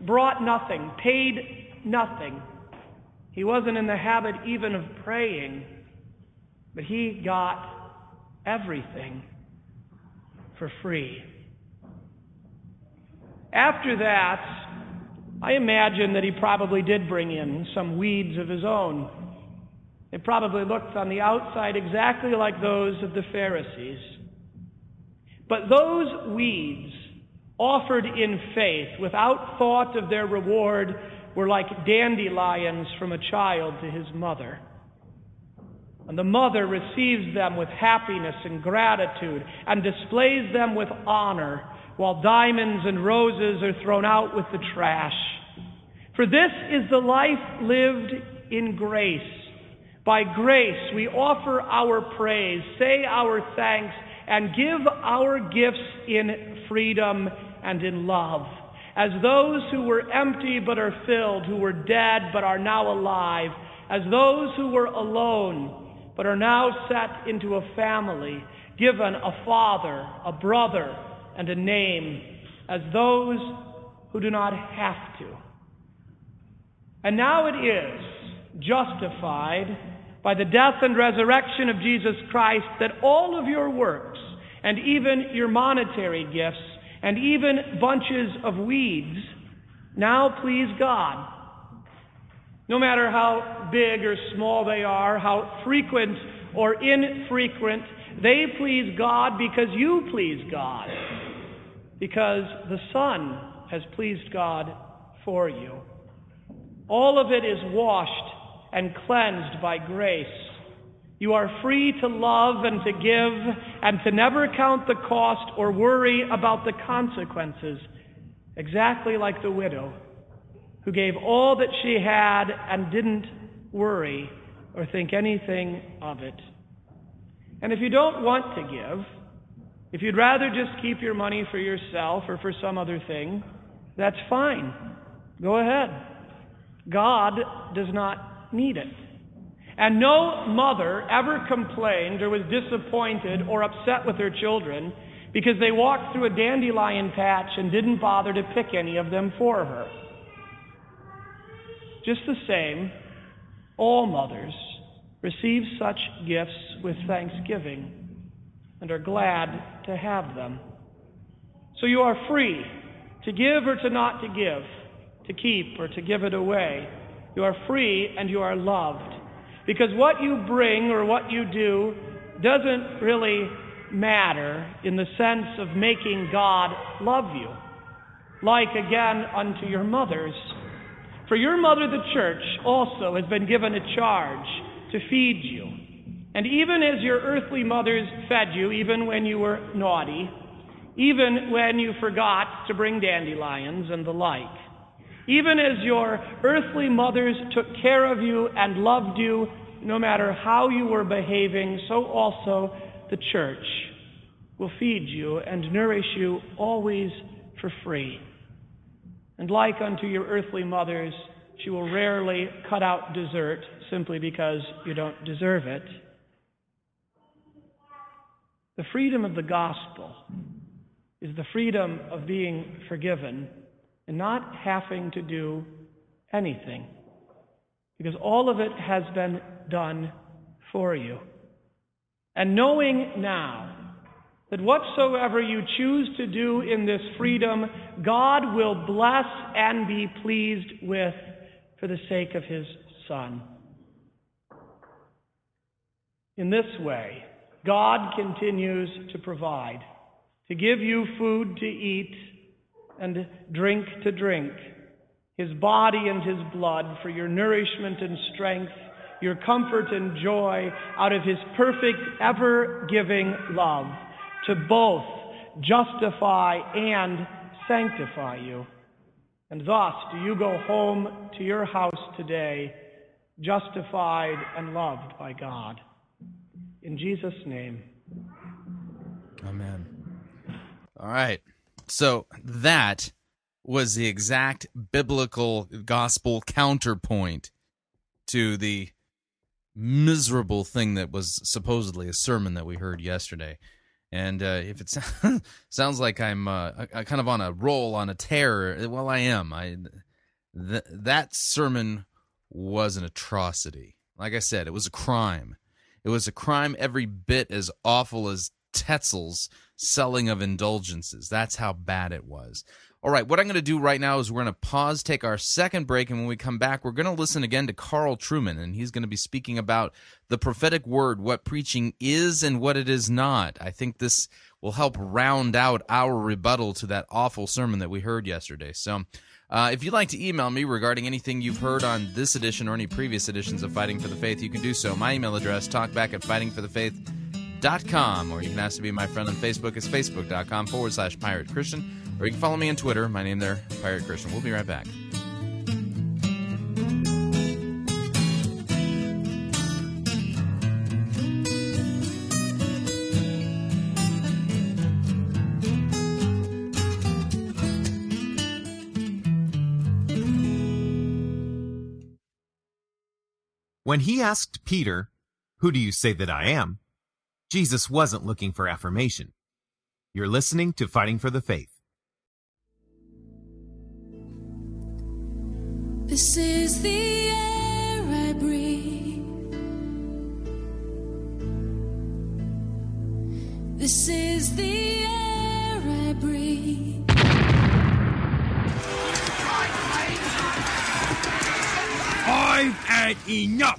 brought nothing, paid nothing. He wasn't in the habit even of praying, but he got everything for free. After that, I imagine that he probably did bring in some weeds of his own. It probably looked on the outside exactly like those of the Pharisees. But those weeds, offered in faith, without thought of their reward, were like dandelions from a child to his mother. And the mother receives them with happiness and gratitude and displays them with honor, while diamonds and roses are thrown out with the trash. For this is the life lived in grace. By grace we offer our praise, say our thanks, and give our gifts in freedom and in love, as those who were empty but are filled, who were dead but are now alive, as those who were alone but are now set into a family, given a father, a brother, and a name, as those who do not have to. And now it is justified by the death and resurrection of Jesus Christ that all of your works, and even your monetary gifts, and even bunches of weeds, now please God. No matter how big or small they are, how frequent or infrequent. They please God because you please God, because the Son has pleased God for you. All of it is washed and cleansed by grace. You are free to love and to give and to never count the cost or worry about the consequences, exactly like the widow who gave all that she had and didn't worry or think anything of it. And if you don't want to give, if you'd rather just keep your money for yourself or for some other thing, that's fine. Go ahead. God does not need it. And no mother ever complained or was disappointed or upset with her children because they walked through a dandelion patch and didn't bother to pick any of them for her. Just the same, all mothers receive such gifts with thanksgiving and are glad to have them. So you are free to give or to not to give, to keep or to give it away. You are free and you are loved, because what you bring or what you do doesn't really matter in the sense of making God love you, like again unto your mothers. For your mother, the church, also has been given a charge to feed you. And even as your earthly mothers fed you, even when you were naughty, even when you forgot to bring dandelions and the like, even as your earthly mothers took care of you and loved you, no matter how you were behaving, so also the church will feed you and nourish you always for free. And like unto your earthly mothers, she will rarely cut out dessert simply because you don't deserve it. The freedom of the gospel is the freedom of being forgiven and not having to do anything, because all of it has been done for you. And knowing now that whatsoever you choose to do in this freedom, God will bless and be pleased with for the sake of his Son. In this way, God continues to provide, to give you food to eat and drink to drink, his body and his blood for your nourishment and strength, your comfort and joy out of his perfect, ever-giving love to both justify and sanctify you. And thus do you go home to your house today, justified and loved by God. In Jesus' name. Amen. All right. So that was the exact biblical gospel counterpoint to the miserable thing that was supposedly a sermon that we heard yesterday. And if it sounds like I'm kind of on a roll, on a tear, well, I am. That sermon was an atrocity. Like I said, it was a crime. It was a crime every bit as awful as Tetzel's selling of indulgences. That's how bad it was. All right, what I'm going to do right now is we're going to pause, take our second break, and when we come back, we're going to listen again to Carl Truman, and he's going to be speaking about the prophetic word, what preaching is and what it is not. I think this will help round out our rebuttal to that awful sermon that we heard yesterday. So if you'd like to email me regarding anything you've heard on this edition or any previous editions of Fighting for the Faith, you can do so. My email address, talkback@fightingforthefaith.com, or you can ask to be my friend on Facebook. It's facebook.com/Pirate Christian, or you can follow me on Twitter. My name there, Pirate Christian. We'll be right back. When he asked Peter, "Who do you say that I am?" Jesus wasn't looking for affirmation. You're listening to Fighting for the Faith. This is the air I breathe. This is the air I breathe. I've had enough.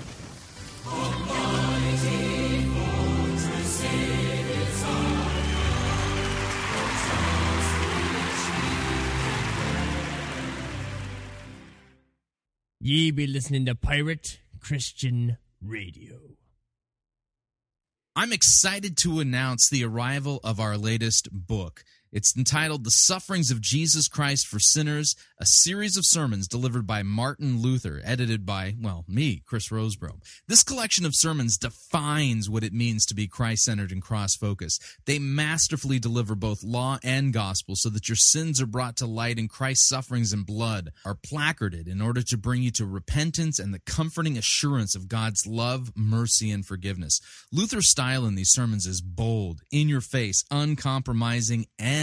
Ye be listening to Pirate Christian Radio. I'm excited to announce the arrival of our latest book. It's entitled The Sufferings of Jesus Christ for Sinners, a series of sermons delivered by Martin Luther, edited by, well, me, Chris Rosebrough. This collection of sermons defines what it means to be Christ-centered and cross-focused. They masterfully deliver both law and gospel so that your sins are brought to light and Christ's sufferings and blood are placarded in order to bring you to repentance and the comforting assurance of God's love, mercy, and forgiveness. Luther's style in these sermons is bold, in-your-face, uncompromising, and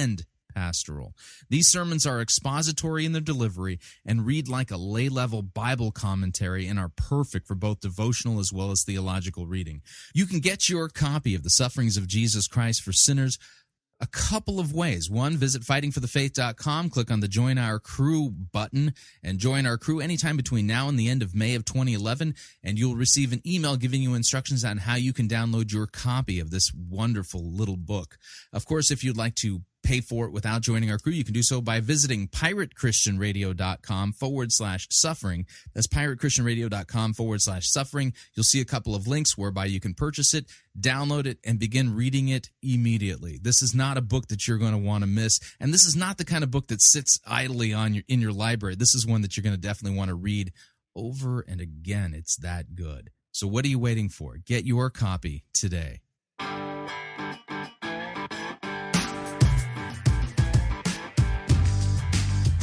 pastoral. These sermons are expository in their delivery and read like a lay-level Bible commentary and are perfect for both devotional as well as theological reading. You can get your copy of The Sufferings of Jesus Christ for Sinners a couple of ways. One, visit fightingforthefaith.com, click on the Join Our Crew button, and join our crew anytime between now and the end of May of 2011, and you'll receive an email giving you instructions on how you can download your copy of this wonderful little book. Of course, if you'd like to pay for it without joining our crew, you can do so by visiting piratechristianradio.com/suffering. That's piratechristianradio.com/suffering. You'll see a couple of links whereby you can purchase it, download it, and begin reading it immediately. This is not a book that you're going to want to miss, and this is not the kind of book that sits idly on in your library. This is one that you're going to definitely want to read over and again. It's that good. So what are you waiting for? Get your copy today.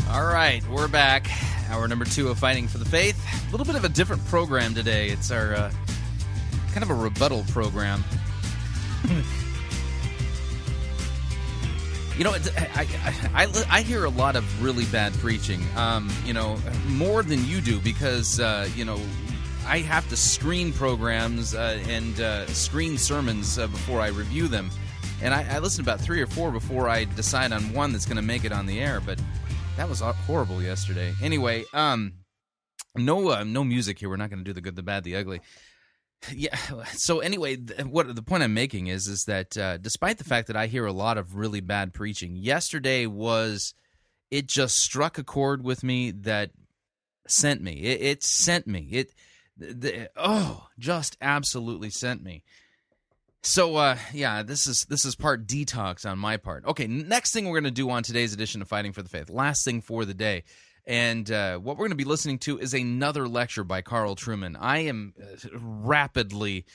All right, we're back. Hour number two of Fighting for the Faith. A little bit of a different program today. It's our kind of a rebuttal program. You know, I hear a lot of really bad preaching, you know, more than you do because, you know, I have to screen programs and screen sermons before I review them. And I listen to about three or four before I decide on one that's going to make it on the air, but that was horrible yesterday. Anyway, no music here. We're not going to do the good, the bad, the ugly. Yeah. So anyway, what the point I'm making is that despite the fact that I hear a lot of really bad preaching, yesterday it just struck a chord with me that sent me. It sent me. Just absolutely sent me. So, yeah, this is part detox on my part. Okay, next thing we're going to do on today's edition of Fighting for the Faith, last thing for the day, and what we're going to be listening to is another lecture by Carl Truman. I am rapidly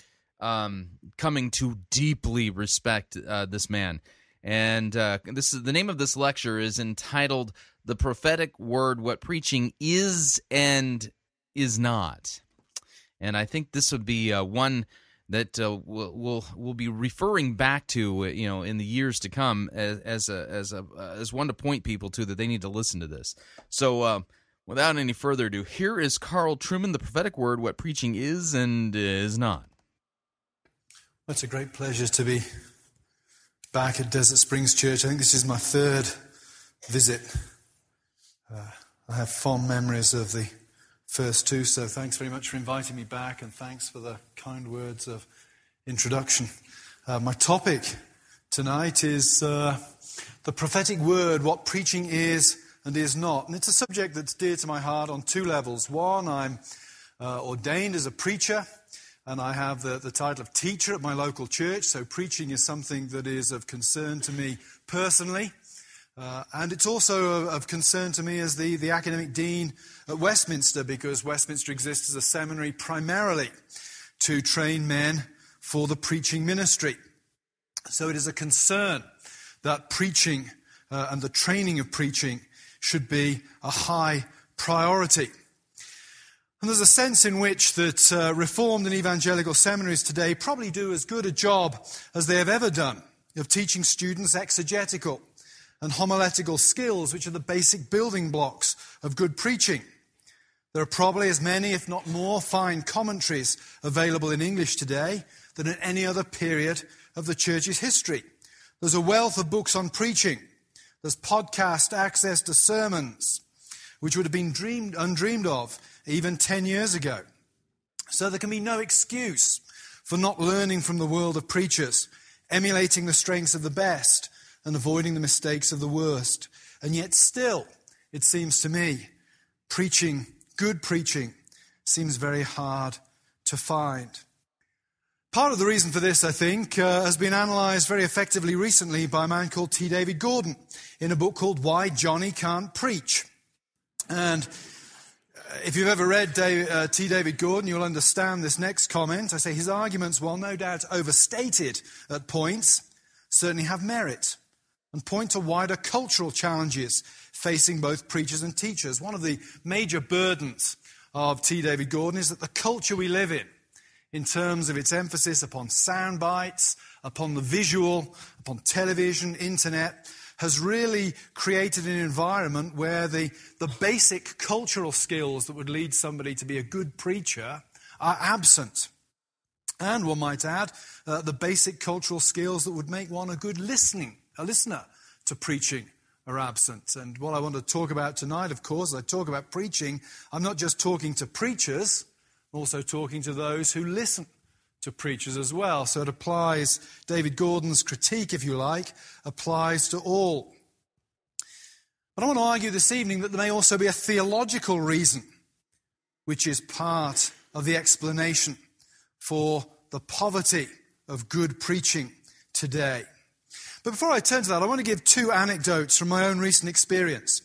coming to deeply respect this man, and the name of this lecture is entitled "The Prophetic Word: What Preaching Is and Is Not," and I think this would be one that we'll be referring back to, you know, in the years to come as one to point people to that they need to listen to this. So without any further ado, here is Carl Truman, The Prophetic Word, What Preaching Is and Is Not. It's a great pleasure to be back at Desert Springs Church. I think this is my third visit. I have fond memories of the first two, so thanks very much for inviting me back, and thanks for the kind words of introduction. My topic tonight is the prophetic word, what preaching is and is not. And it's a subject that's dear to my heart on two levels. One, I'm ordained as a preacher, and I have the title of teacher at my local church, so preaching is something that is of concern to me personally. And it's also of concern to me as the academic dean at Westminster, because Westminster exists as a seminary primarily to train men for the preaching ministry. So it is a concern that preaching and the training of preaching should be a high priority. And there's a sense in which that Reformed and Evangelical seminaries today probably do as good a job as they have ever done of teaching students exegetical and homiletical skills, which are the basic building blocks of good preaching. There are probably as many, if not more, fine commentaries available in English today than at any other period of the church's history. There's a wealth of books on preaching. There's podcast access to sermons, which would have been undreamed of even 10 years ago. So there can be no excuse for not learning from the world of preachers, emulating the strengths of the best and avoiding the mistakes of the worst. And yet still, it seems to me, preaching, good preaching, seems very hard to find. Part of the reason for this, I think, has been analysed very effectively recently by a man called T. David Gordon in a book called Why Johnny Can't Preach. And if you've ever read T. David Gordon, you'll understand this next comment. I say his arguments, while no doubt overstated at points, certainly have merit and point to wider cultural challenges facing both preachers and teachers. One of the major burdens of T. David Gordon is that the culture we live in terms of its emphasis upon sound bites, upon the visual, upon television, internet, has really created an environment where the basic cultural skills that would lead somebody to be a good preacher are absent. And one might add, the basic cultural skills that would make one a good listener to preaching are absent. And what I want to talk about tonight, of course, as I talk about preaching, I'm not just talking to preachers, I'm also talking to those who listen to preachers as well. So it applies, David Gordon's critique, if you like, applies to all. But I want to argue this evening that there may also be a theological reason, which is part of the explanation for the poverty of good preaching today. But before I turn to that, I want to give two anecdotes from my own recent experience.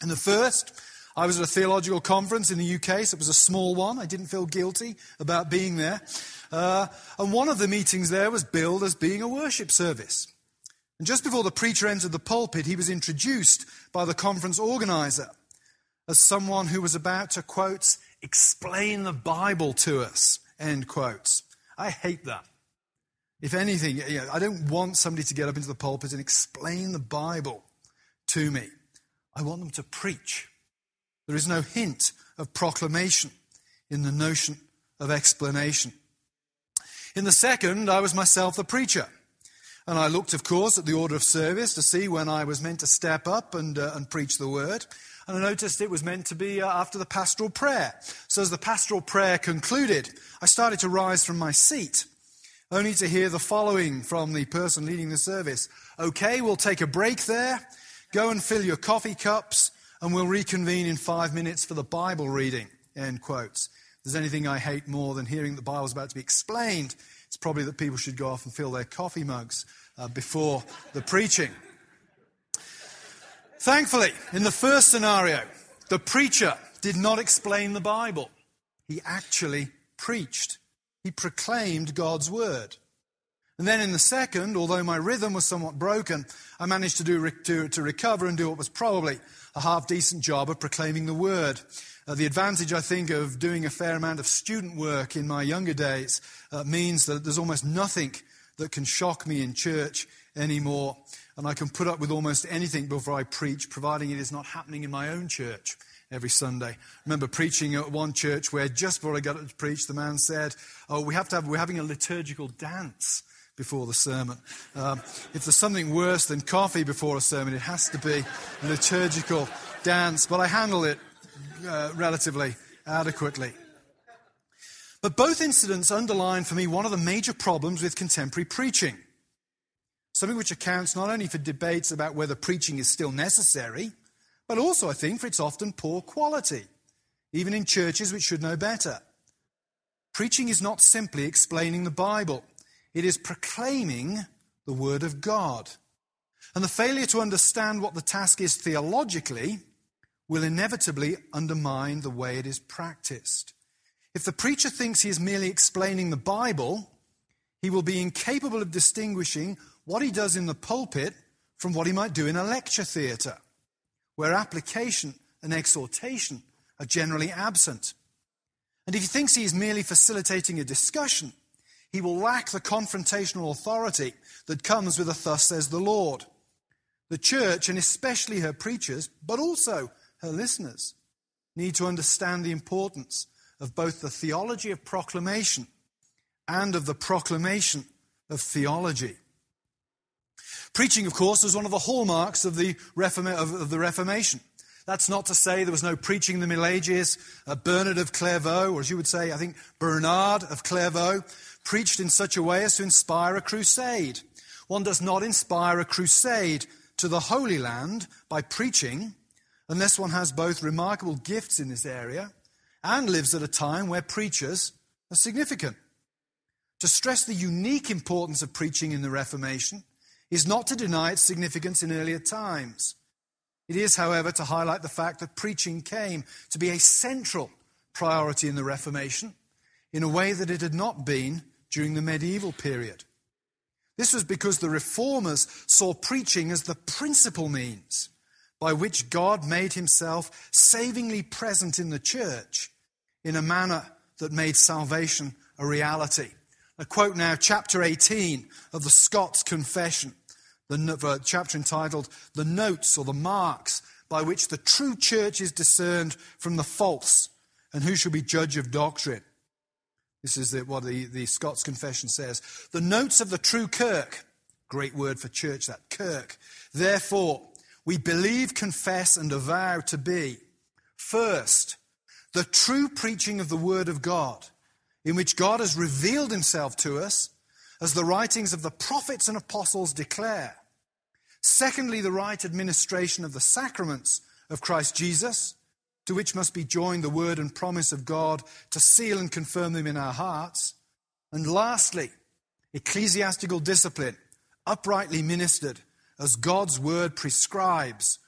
And the first, I was at a theological conference in the UK, so it was a small one. I didn't feel guilty about being there. And one of the meetings there was billed as being a worship service. And just before the preacher entered the pulpit, he was introduced by the conference organizer as someone who was about to, quote, explain the Bible to us, end quote. I hate that. If anything, I don't want somebody to get up into the pulpit and explain the Bible to me. I want them to preach. There is no hint of proclamation in the notion of explanation. In the second, I was myself the preacher. And I looked, of course, at the order of service to see when I was meant to step up and preach the word. And I noticed it was meant to be after the pastoral prayer. So as the pastoral prayer concluded, I started to rise from my seat, only to hear the following from the person leading the service. Okay, we'll take a break there. Go and fill your coffee cups. And we'll reconvene in 5 minutes for the Bible reading, end quotes. If there's anything I hate more than hearing the Bible's about to be explained, it's probably that people should go off and fill their coffee mugs before the preaching. Thankfully, in the first scenario, the preacher did not explain the Bible. He actually preached. He proclaimed God's word. And then in the second, although my rhythm was somewhat broken, I managed to recover and do what was probably a half-decent job of proclaiming the word. The advantage, I think, of doing a fair amount of student work in my younger days means that there's almost nothing that can shock me in church anymore. And I can put up with almost anything before I preach, providing it is not happening in my own church every Sunday. I remember preaching at one church where just before I got up to preach, the man said, oh, we're having a liturgical dance before the sermon. If there's something worse than coffee before a sermon, it has to be a liturgical dance, but I handle it relatively adequately. But both incidents underline for me one of the major problems with contemporary preaching, something which accounts not only for debates about whether preaching is still necessary, but also, I think, for its often poor quality, even in churches which should know better. Preaching is not simply explaining the Bible. It is proclaiming the Word of God. And the failure to understand what the task is theologically will inevitably undermine the way it is practiced. If the preacher thinks he is merely explaining the Bible, he will be incapable of distinguishing what he does in the pulpit from what he might do in a lecture theatre, where application and exhortation are generally absent. And if he thinks he is merely facilitating a discussion, he will lack the confrontational authority that comes with a thus says the Lord. The church, and especially her preachers, but also her listeners, need to understand the importance of both the theology of proclamation and of the proclamation of theology. Preaching, of course, was one of the hallmarks of the Reformation. That's not to say there was no preaching in the Middle Ages. Bernard of Clairvaux, or as you would say, I think, Bernard of Clairvaux, preached in such a way as to inspire a crusade. One does not inspire a crusade to the Holy Land by preaching unless one has both remarkable gifts in this area and lives at a time where preachers are significant. To stress the unique importance of preaching in the Reformation is not to deny its significance in earlier times. It is, however, to highlight the fact that preaching came to be a central priority in the Reformation in a way that it had not been during the medieval period. This was because the Reformers saw preaching as the principal means by which God made himself savingly present in the church in a manner that made salvation a reality. I quote now chapter 18 of the Scots Confession, the chapter entitled "The Notes or the Marks by which the true church is discerned from the false, and who shall be judge of doctrine." This is what the Scots Confession says. "The notes of the true kirk," great word for church, that kirk, "therefore we believe, confess, and avow to be, first, the true preaching of the word of God, in which God has revealed himself to us, as the writings of the prophets and apostles declare. Secondly, the right administration of the sacraments of Christ Jesus, to which must be joined the word and promise of God to seal and confirm them in our hearts. And lastly, ecclesiastical discipline, uprightly ministered, as God's word prescribes,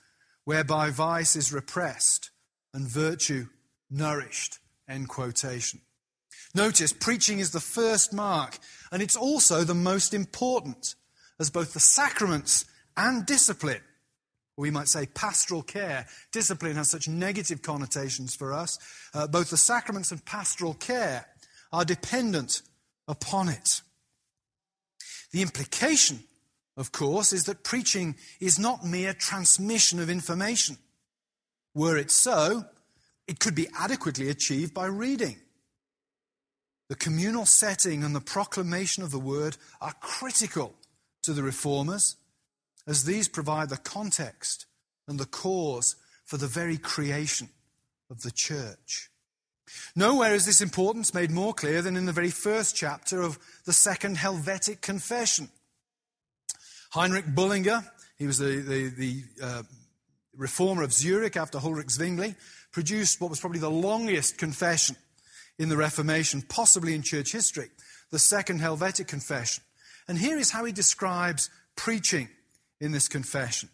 whereby vice is repressed and virtue nourished." End quotation. Notice, preaching is the first mark, and it's also the most important, as both the sacraments and discipline, or we might say pastoral care — discipline has such negative connotations for us — both the sacraments and pastoral care are dependent upon it. The implication, of course, is that preaching is not mere transmission of information. Were it so, it could be adequately achieved by reading. The communal setting and the proclamation of the word are critical to the Reformers, as these provide the context and the cause for the very creation of the church. Nowhere is this importance made more clear than in the very first chapter of the Second Helvetic Confession. Heinrich Bullinger, he was the reformer of Zurich after Ulrich Zwingli, produced what was probably the longest confession in the Reformation, possibly in church history, the Second Helvetic Confession. And here is how he describes preaching in this confession.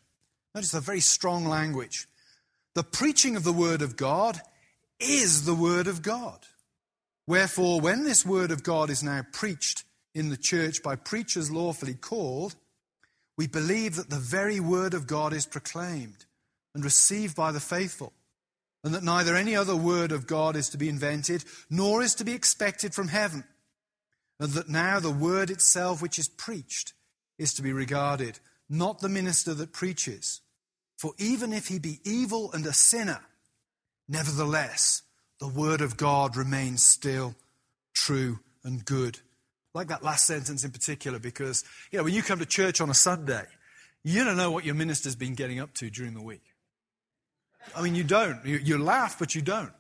Notice the very strong language. "The preaching of the word of God is the word of God. Wherefore, when this word of God is now preached in the church by preachers lawfully called, we believe that the very word of God is proclaimed and received by the faithful, and that neither any other word of God is to be invented, nor is to be expected from heaven, and that now the word itself which is preached is to be regarded, not the minister that preaches. For even if he be evil and a sinner, nevertheless the word of God remains still true and good." I like that last sentence in particular, because when you come to church on a Sunday, you don't know what your minister's been getting up to during the week. I mean, you don't. You laugh, but you don't.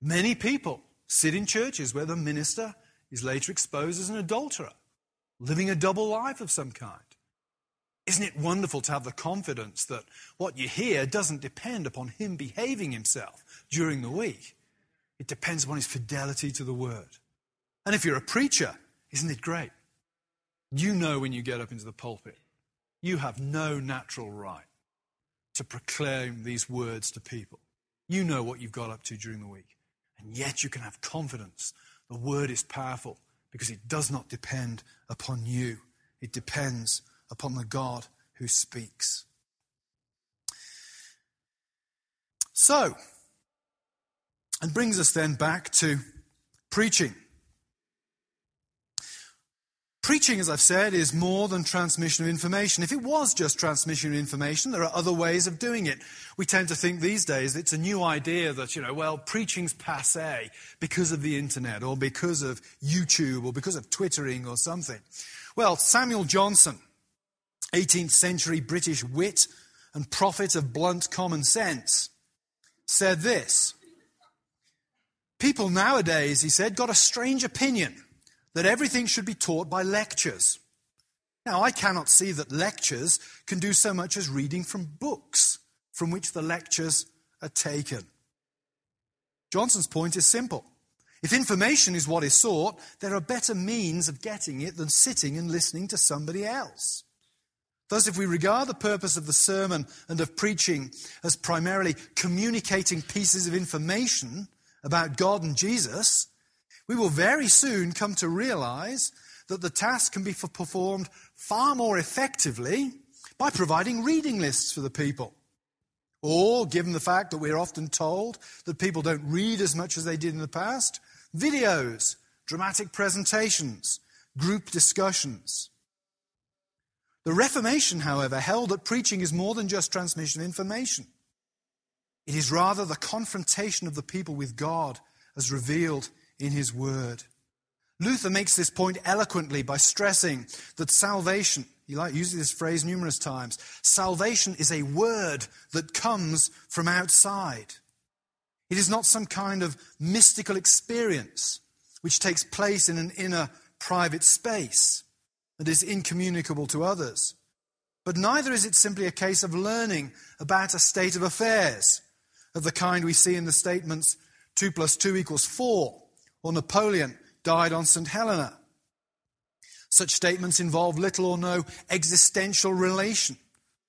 Many people sit in churches where the minister is later exposed as an adulterer, living a double life of some kind. Isn't it wonderful to have the confidence that what you hear doesn't depend upon him behaving himself during the week? It depends upon his fidelity to the word. And if you're a preacher, isn't it great? You know when you get up into the pulpit, you have no natural right to proclaim these words to people. You know what you've got up to during the week, and yet you can have confidence. The word is powerful because it does not depend upon you. It depends upon the God who speaks. So, and brings us then back to preaching. Preaching, as I've said, is more than transmission of information. If it was just transmission of information, there are other ways of doing it. We tend to think these days it's a new idea that, well, preaching's passé because of the internet or because of YouTube or because of twittering or something. Well, Samuel Johnson, 18th century British wit and prophet of blunt common sense, said this. People nowadays, he said, got a strange opinion that everything should be taught by lectures. Now, I cannot see that lectures can do so much as reading from books from which the lectures are taken. Johnson's point is simple. If information is what is sought, there are better means of getting it than sitting and listening to somebody else. Thus, if we regard the purpose of the sermon and of preaching as primarily communicating pieces of information about God and Jesus, we will very soon come to realize that the task can be performed far more effectively by providing reading lists for the people. Or, given the fact that we're often told that people don't read as much as they did in the past, videos, dramatic presentations, group discussions. The Reformation, however, held that preaching is more than just transmission of information. It is rather the confrontation of the people with God as revealed in his word. Luther makes this point eloquently by stressing that salvation, he uses this phrase numerous times, salvation is a word that comes from outside. It is not some kind of mystical experience which takes place in an inner private space and is incommunicable to others. But neither is it simply a case of learning about a state of affairs of the kind we see in the statements 2 + 2 = 4. Or Napoleon died on St. Helena. Such statements involve little or no existential relation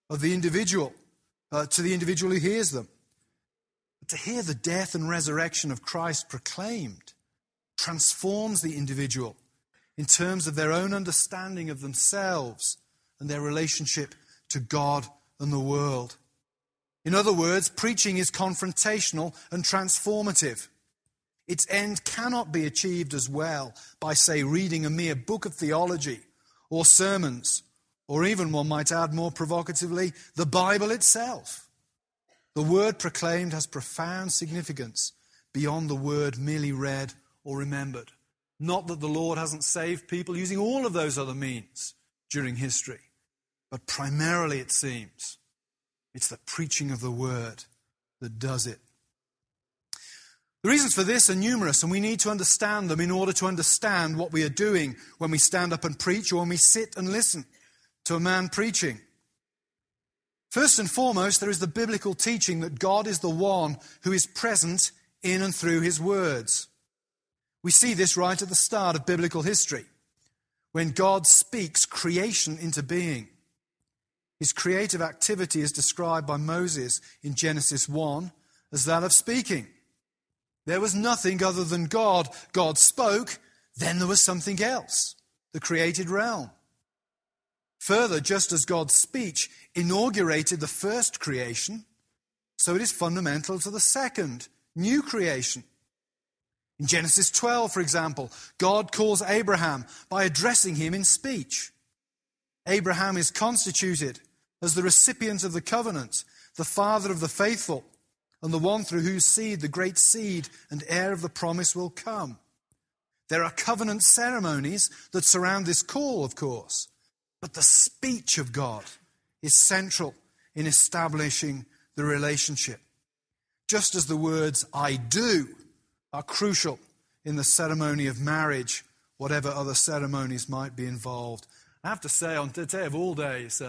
of the individual to the individual who hears them. But to hear the death and resurrection of Christ proclaimed transforms the individual in terms of their own understanding of themselves and their relationship to God and the world. In other words, preaching is confrontational and transformative. Its end cannot be achieved as well by, say, reading a mere book of theology or sermons, or even, one might add more provocatively, the Bible itself. The word proclaimed has profound significance beyond the word merely read or remembered. Not that the Lord hasn't saved people using all of those other means during history, but primarily, it seems, it's the preaching of the word that does it. The reasons for this are numerous, and we need to understand them in order to understand what we are doing when we stand up and preach or when we sit and listen to a man preaching. First and foremost, there is the biblical teaching that God is the one who is present in and through his words. We see this right at the start of biblical history, when God speaks creation into being. His creative activity is described by Moses in Genesis 1 as that of speaking. There was nothing other than God. God spoke, then there was something else, the created realm. Further, just as God's speech inaugurated the first creation, so it is fundamental to the second, new creation. In Genesis 12, for example, God calls Abraham by addressing him in speech. Abraham is constituted as the recipient of the covenant, the father of the faithful, and the one through whose seed the great seed and heir of the promise will come. There are covenant ceremonies that surround this call, of course, but the speech of God is central in establishing the relationship, just as the words, I do, are crucial in the ceremony of marriage, whatever other ceremonies might be involved. I have to say, on the day of all days,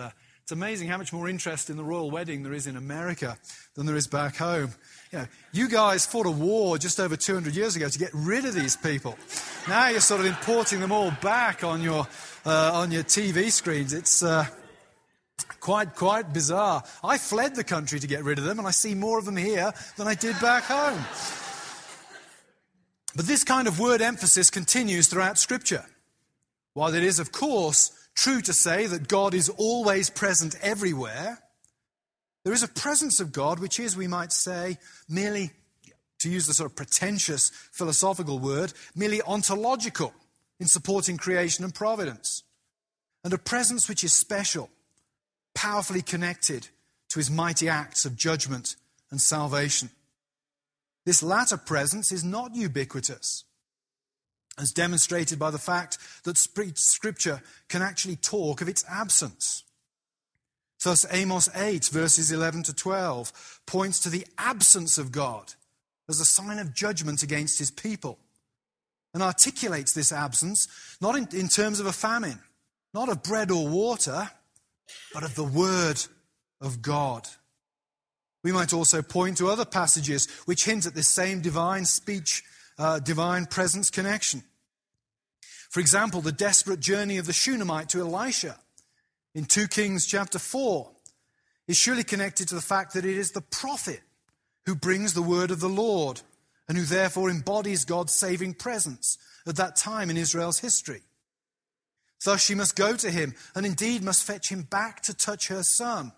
it's amazing how much more interest in the royal wedding there is in America than there is back home. You guys fought a war just over 200 years ago to get rid of these people. Now you're sort of importing them all back on your TV screens. It's quite bizarre. I fled the country to get rid of them, and I see more of them here than I did back home. But this kind of word emphasis continues throughout Scripture. While it is, of course, true to say that God is always present everywhere, there is a presence of God which is, we might say, merely, to use the sort of pretentious philosophical word, merely ontological in supporting creation and providence. and a presence which is special, powerfully connected to his mighty acts of judgment and salvation. This latter presence is not ubiquitous, as demonstrated by the fact that Scripture can actually talk of its absence. Thus, Amos 8, verses 11 to 12, points to the absence of God as a sign of judgment against his people, and articulates this absence not in terms of a famine, not of bread or water, but of the Word of God. We might also point to other passages which hint at this same divine speech, divine presence connection. For example, the desperate journey of the Shunammite to Elisha in 2 Kings chapter 4 is surely connected to the fact that it is the prophet who brings the word of the Lord and who therefore embodies God's saving presence at that time in Israel's history. Thus she must go to him and indeed must fetch him back to touch her son.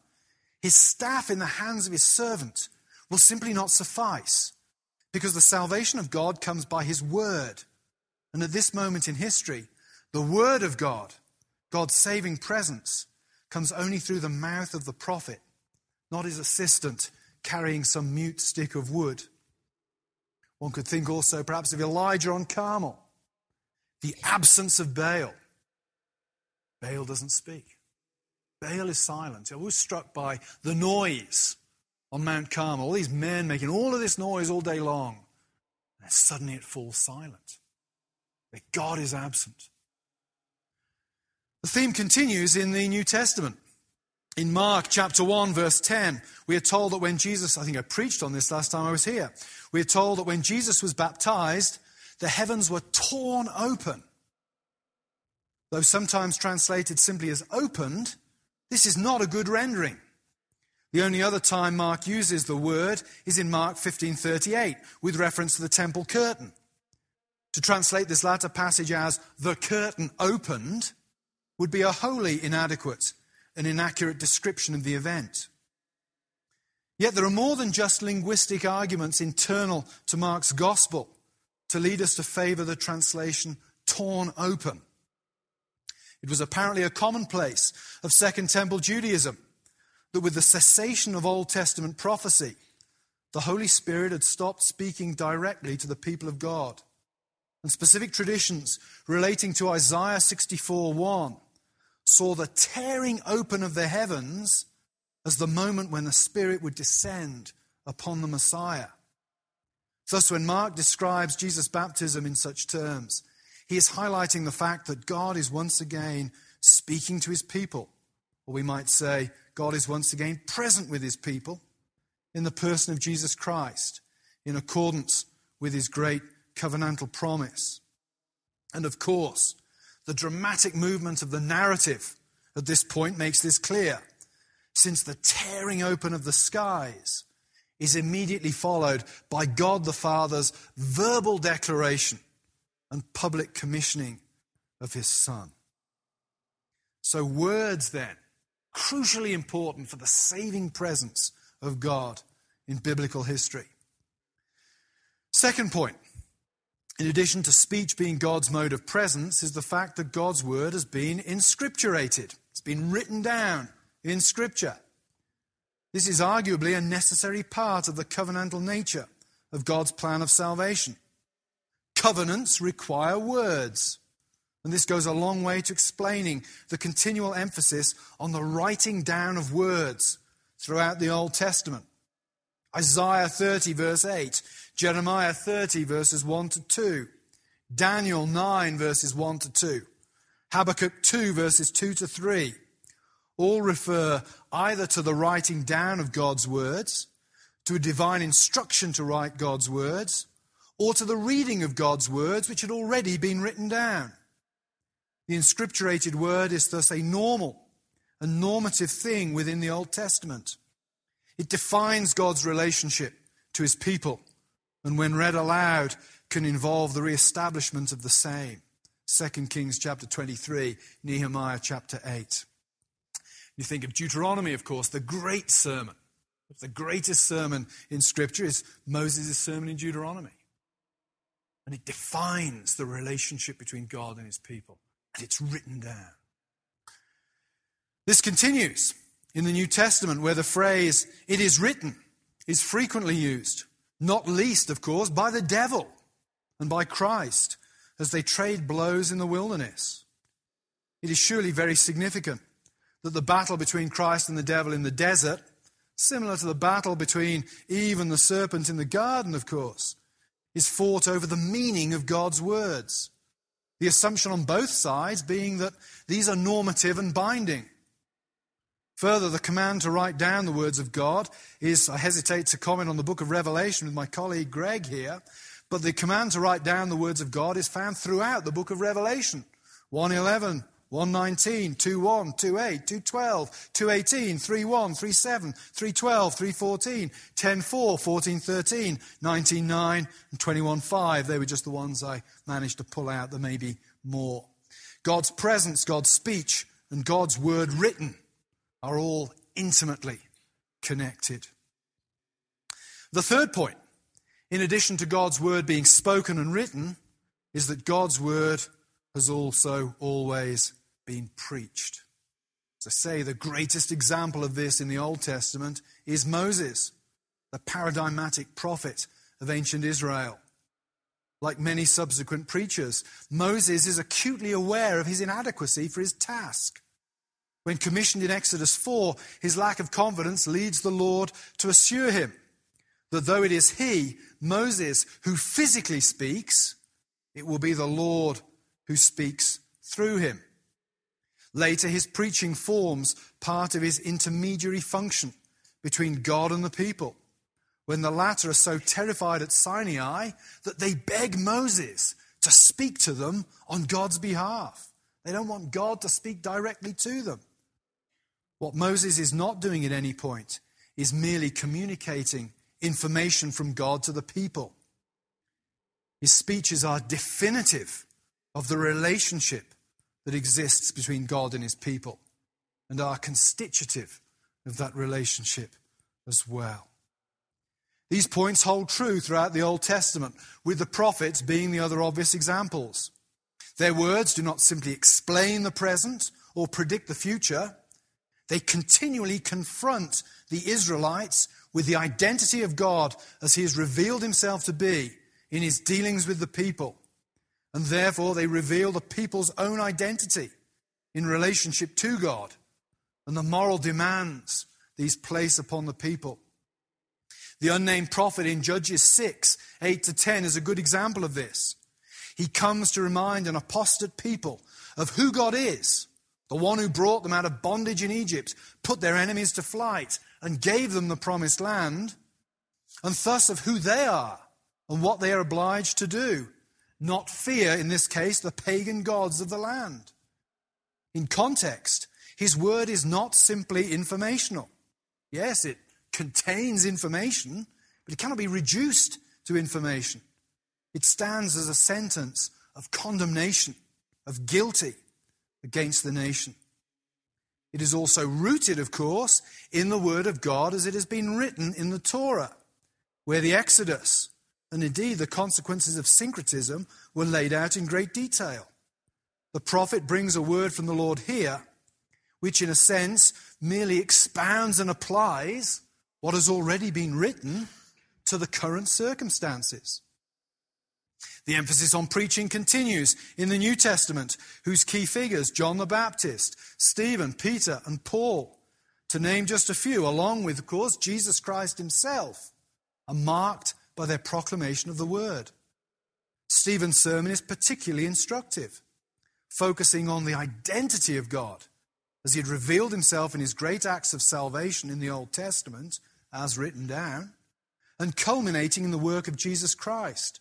His staff in the hands of his servant will simply not suffice, because the salvation of God comes by his word. And at this moment in history, the word of God, God's saving presence, comes only through the mouth of the prophet, not his assistant carrying some mute stick of wood. One could think also perhaps of Elijah on Carmel, the absence of Baal. Baal doesn't speak. Baal is silent. I was struck by the noise on Mount Carmel. All these men making all of this noise all day long. And suddenly it falls silent. That God is absent. The theme continues in the New Testament. In Mark chapter 1 verse 10, we are told that when Jesus, I think I preached on this last time I was here, we are told that when Jesus was baptized, the heavens were torn open. Though sometimes translated simply as opened, this is not a good rendering. The only other time Mark uses the word is in Mark 15:38, with reference to the temple curtain. To translate this latter passage as "the curtain opened" would be a wholly inadequate and inaccurate description of the event. Yet there are more than just linguistic arguments internal to Mark's gospel to lead us to favor the translation "torn open." It was apparently a commonplace of Second Temple Judaism that with the cessation of Old Testament prophecy, the Holy Spirit had stopped speaking directly to the people of God. And specific traditions relating to Isaiah 64:1 saw the tearing open of the heavens as the moment when the Spirit would descend upon the Messiah. Thus, when Mark describes Jesus' baptism in such terms, he is highlighting the fact that God is once again speaking to his people. Or we might say, God is once again present with his people in the person of Jesus Christ, in accordance with his great covenantal promise. And of course, the dramatic movement of the narrative at this point makes this clear, since the tearing open of the skies is immediately followed by God the Father's verbal declaration and public commissioning of his Son. So words then, crucially important for the saving presence of God in biblical history. Second point, in addition to speech being God's mode of presence, is the fact that God's word has been inscripturated. It's been written down in Scripture. This is arguably a necessary part of the covenantal nature of God's plan of salvation. Covenants require words. And this goes a long way to explaining the continual emphasis on the writing down of words throughout the Old Testament. Isaiah 30 verse 8, Jeremiah 30 verses 1 to 2, Daniel 9 verses 1 to 2, Habakkuk 2 verses 2 to 3, all refer either to the writing down of God's words, to a divine instruction to write God's words, or to the reading of God's words which had already been written down. The inscripturated word is thus a normal and normative thing within the Old Testament. It defines God's relationship to his people, and when read aloud can involve the re-establishment of the same. 2 Kings chapter 23, Nehemiah chapter 8. You think of Deuteronomy, of course, the great sermon. The greatest sermon in Scripture is Moses' sermon in Deuteronomy. And it defines the relationship between God and his people. And it's written down. This continues in the New Testament, where the phrase, "it is written," is frequently used, not least, of course, by the devil and by Christ as they trade blows in the wilderness. It is surely very significant that the battle between Christ and the devil in the desert, similar to the battle between Eve and the serpent in the garden, of course, is fought over the meaning of God's words. The assumption on both sides being that these are normative and binding. Further, the command to write down the words of God is, I hesitate to comment on the book of Revelation with my colleague Greg here, but the command to write down the words of God is found throughout the book of Revelation. 1:11, 1:19, 2:1, 2:8, 2:12, 2:18, 3:1, 3:7, 3:12, 3:14, 10:4, 14:13, 19:9, and 21:5. They were just the ones I managed to pull out. There may be more. God's presence, God's speech, and God's word written are all intimately connected. The third point, in addition to God's word being spoken and written, is that God's word has also always been preached. As I say, the greatest example of this in the Old Testament is Moses, the paradigmatic prophet of ancient Israel. Like many subsequent preachers, Moses is acutely aware of his inadequacy for his task. When commissioned in Exodus 4, his lack of confidence leads the Lord to assure him that though it is he, Moses, who physically speaks, it will be the Lord who speaks through him. Later, his preaching forms part of his intermediary function between God and the people, when the latter are so terrified at Sinai that they beg Moses to speak to them on God's behalf. They don't want God to speak directly to them. What Moses is not doing at any point is merely communicating information from God to the people. His speeches are definitive of the relationship that exists between God and his people, and are constitutive of that relationship as well. These points hold true throughout the Old Testament, with the prophets being the other obvious examples. Their words do not simply explain the present or predict the future. They continually confront the Israelites with the identity of God as he has revealed himself to be in his dealings with the people. And therefore they reveal the people's own identity in relationship to God and the moral demands these place upon the people. The unnamed prophet in Judges 6, 8-10 is a good example of this. He comes to remind an apostate people of who God is, the one who brought them out of bondage in Egypt, put their enemies to flight, and gave them the promised land, and thus of who they are and what they are obliged to do, not fear, in this case, the pagan gods of the land. In context, his word is not simply informational. Yes, it contains information, but it cannot be reduced to information. It stands as a sentence of condemnation, of guilty against the nation. It is also rooted, of course, in the word of God as it has been written in the Torah, where the Exodus and indeed the consequences of syncretism were laid out in great detail. The prophet brings a word from the Lord here, which in a sense merely expounds and applies what has already been written to the current circumstances. The emphasis on preaching continues in the New Testament, whose key figures, John the Baptist, Stephen, Peter, and Paul, to name just a few, along with, of course, Jesus Christ himself, are marked by their proclamation of the word. Stephen's sermon is particularly instructive, focusing on the identity of God, as he had revealed himself in his great acts of salvation in the Old Testament, as written down, and culminating in the work of Jesus Christ,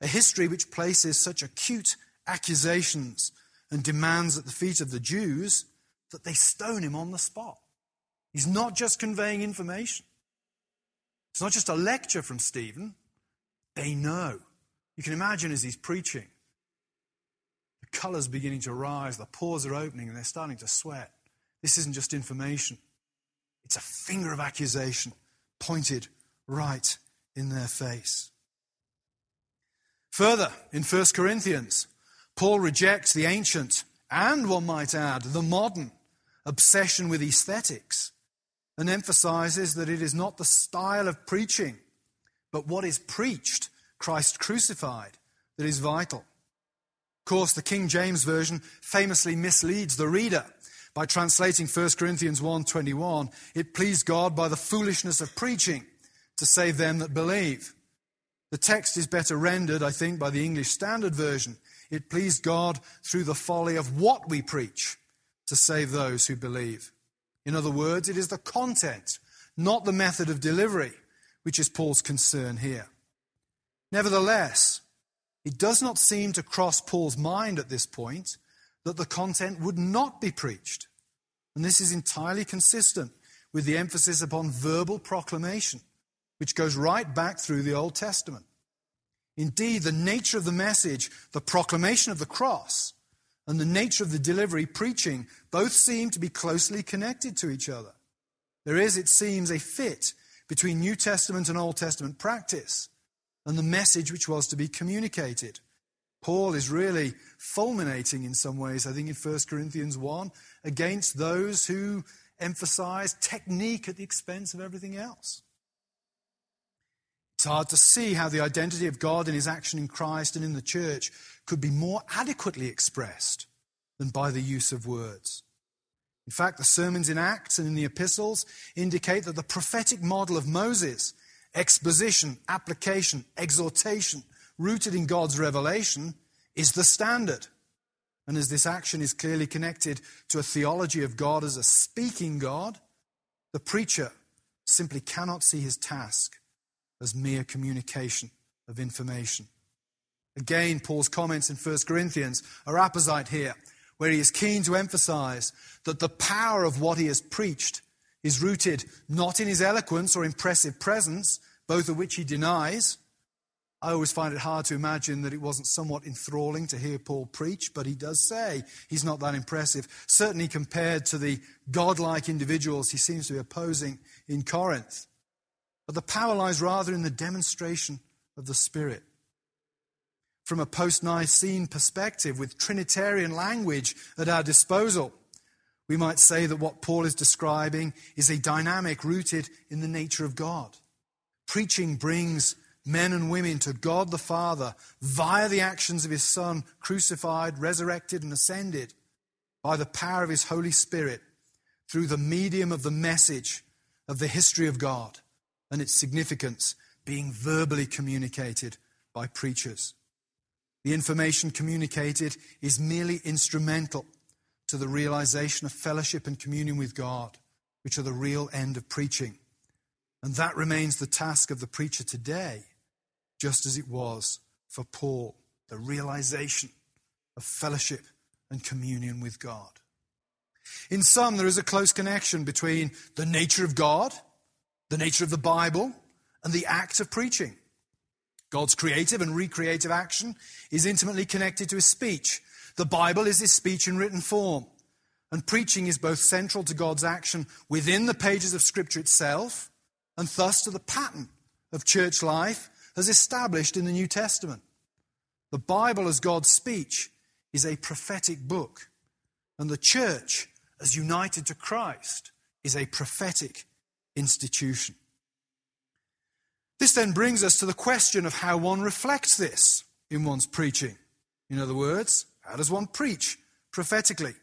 a history which places such acute accusations and demands at the feet of the Jews that they stone him on the spot. He's not just conveying information. It's not just a lecture from Stephen. They know. You can imagine as he's preaching, the colours beginning to rise, the pores are opening, and they're starting to sweat. This isn't just information. It's a finger of accusation pointed right in their face. Further, in 1 Corinthians, Paul rejects the ancient, and one might add, the modern, obsession with aesthetics and emphasizes that it is not the style of preaching, but what is preached, Christ crucified, that is vital. Of course, the King James Version famously misleads the reader. By translating 1 Corinthians 1:21, it pleased God by the foolishness of preaching to save them that believe. The text is better rendered, I think, by the English Standard Version. It pleased God through the folly of what we preach to save those who believe. In other words, it is the content, not the method of delivery, which is Paul's concern here. Nevertheless, it does not seem to cross Paul's mind at this point that the content would not be preached. And this is entirely consistent with the emphasis upon verbal proclamation, which goes right back through the Old Testament. Indeed, the nature of the message, the proclamation of the cross, and the nature of the delivery, preaching, both seem to be closely connected to each other. There is, it seems, a fit between New Testament and Old Testament practice and the message which was to be communicated. Paul is really fulminating in some ways, I think, in 1 Corinthians 1, against those who emphasize technique at the expense of everything else. It's hard to see how the identity of God in his action in Christ and in the church could be more adequately expressed than by the use of words. In fact, the sermons in Acts and in the epistles indicate that the prophetic model of Moses, exposition, application, exhortation, rooted in God's revelation, is the standard. And as this action is clearly connected to a theology of God as a speaking God, the preacher simply cannot see his task as mere communication of information. Again, Paul's comments in 1 Corinthians are apposite here, where he is keen to emphasize that the power of what he has preached is rooted not in his eloquence or impressive presence, both of which he denies. I always find it hard to imagine that it wasn't somewhat enthralling to hear Paul preach, but he does say he's not that impressive, certainly compared to the godlike individuals he seems to be opposing in Corinth. But the power lies rather in the demonstration of the Spirit. From a post-Nicene perspective, with Trinitarian language at our disposal, we might say that what Paul is describing is a dynamic rooted in the nature of God. Preaching brings men and women to God the Father via the actions of his Son, crucified, resurrected, and ascended, by the power of his Holy Spirit, through the medium of the message of the history of God and its significance being verbally communicated by preachers. The information communicated is merely instrumental to the realization of fellowship and communion with God, which are the real end of preaching. And that remains the task of the preacher today, just as it was for Paul, the realization of fellowship and communion with God. In sum, there is a close connection between the nature of God, the nature of the Bible, and the act of preaching. God's creative and recreative action is intimately connected to his speech. The Bible is his speech in written form, and preaching is both central to God's action within the pages of Scripture itself, and thus to the pattern of church life as established in the New Testament. The Bible as God's speech is a prophetic book, and the church as united to Christ is a prophetic institution. This then brings us to the question of how one reflects this in one's preaching. In other words, how does one preach prophetically?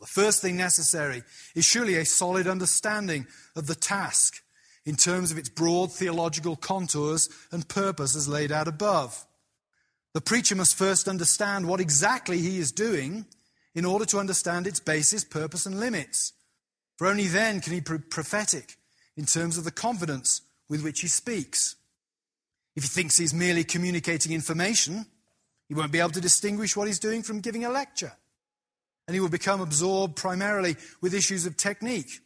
The first thing necessary is surely a solid understanding of the task in terms of its broad theological contours and purpose as laid out above. The preacher must first understand what exactly he is doing in order to understand its basis, purpose, and limits. For only then can he be prophetic in terms of the confidence with which he speaks. If he thinks he's merely communicating information, he won't be able to distinguish what he's doing from giving a lecture. And he will become absorbed primarily with issues of technique,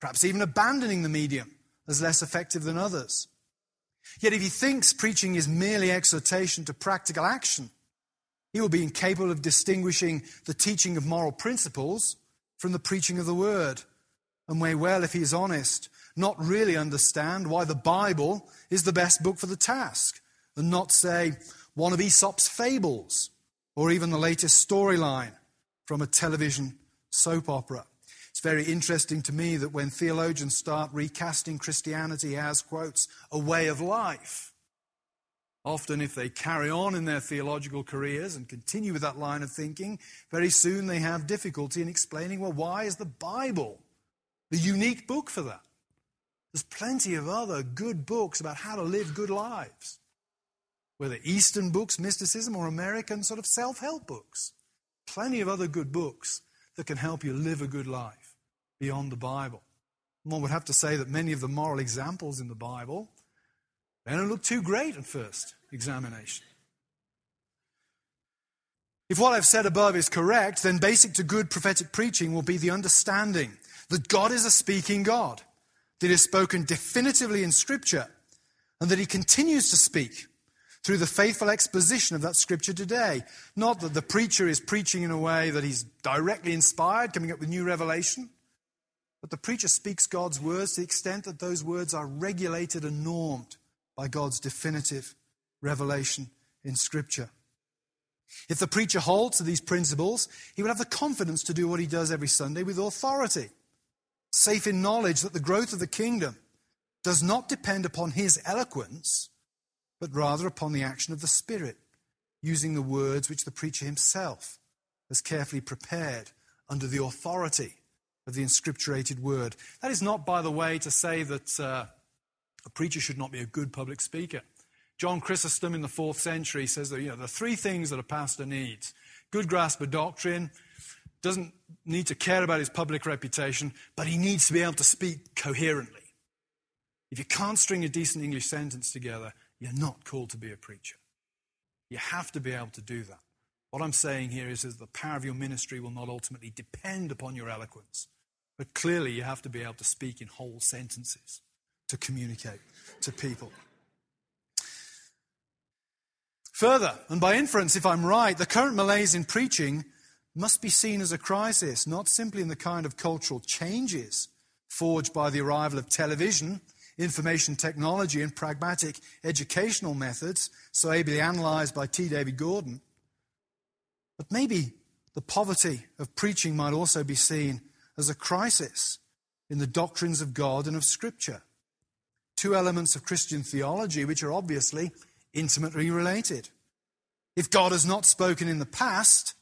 perhaps even abandoning the medium as less effective than others. Yet if he thinks preaching is merely exhortation to practical action, he will be incapable of distinguishing the teaching of moral principles from the preaching of the word, and may well, if he is honest, not really understand why the Bible is the best book for the task, and not, say, one of Aesop's fables, or even the latest storyline from a television soap opera. very interesting to me that when theologians start recasting Christianity as, quotes, a way of life, often if they carry on in their theological careers and continue with that line of thinking, very soon they have difficulty in explaining, well, why is the Bible the unique book for that? There's plenty of other good books about how to live good lives, whether Eastern books, mysticism, or American sort of self-help books. Plenty of other good books that can help you live a good life beyond the Bible. And one would have to say that many of the moral examples in the Bible, they don't look too great at first examination. If what I've said above is correct, then basic to good prophetic preaching will be the understanding that God is a speaking God, that He has spoken definitively in Scripture, and that He continues to speak through the faithful exposition of that Scripture today. Not that the preacher is preaching in a way that he's directly inspired, coming up with new revelation, but the preacher speaks God's words to the extent that those words are regulated and normed by God's definitive revelation in Scripture. If the preacher holds to these principles, he will have the confidence to do what he does every Sunday with authority, safe in knowledge that the growth of the kingdom does not depend upon his eloquence, but rather upon the action of the Spirit, using the words which the preacher himself has carefully prepared under the authority of the inscripturated word. That is not, by the way, to say that a preacher should not be a good public speaker. John Chrysostom in the 4th century says that there are three things that a pastor needs. Good grasp of doctrine, doesn't need to care about his public reputation, but he needs to be able to speak coherently. If you can't string a decent English sentence together, you're not called to be a preacher. You have to be able to do that. What I'm saying here is the power of your ministry will not ultimately depend upon your eloquence, but clearly you have to be able to speak in whole sentences to communicate to people. Further, and by inference, if I'm right, the current malaise in preaching must be seen as a crisis, not simply in the kind of cultural changes forged by the arrival of television, information technology, and pragmatic educational methods, so ably analysed by T. David Gordon, but maybe the poverty of preaching might also be seen as a crisis in the doctrines of God and of Scripture, two elements of Christian theology which are obviously intimately related. If God has not spoken in the past,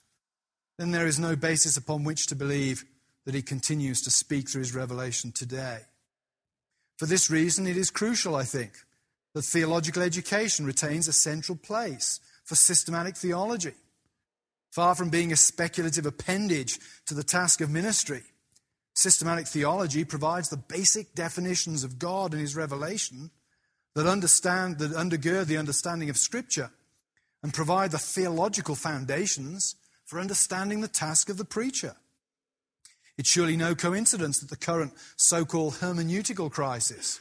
then there is no basis upon which to believe that He continues to speak through His revelation today. For this reason, it is crucial, I think, that theological education retains a central place for systematic theology. Far from being a speculative appendage to the task of ministry, systematic theology provides the basic definitions of God and His revelation that undergird the understanding of Scripture and provide the theological foundations for understanding the task of the preacher. It's surely no coincidence that the current so-called hermeneutical crisis,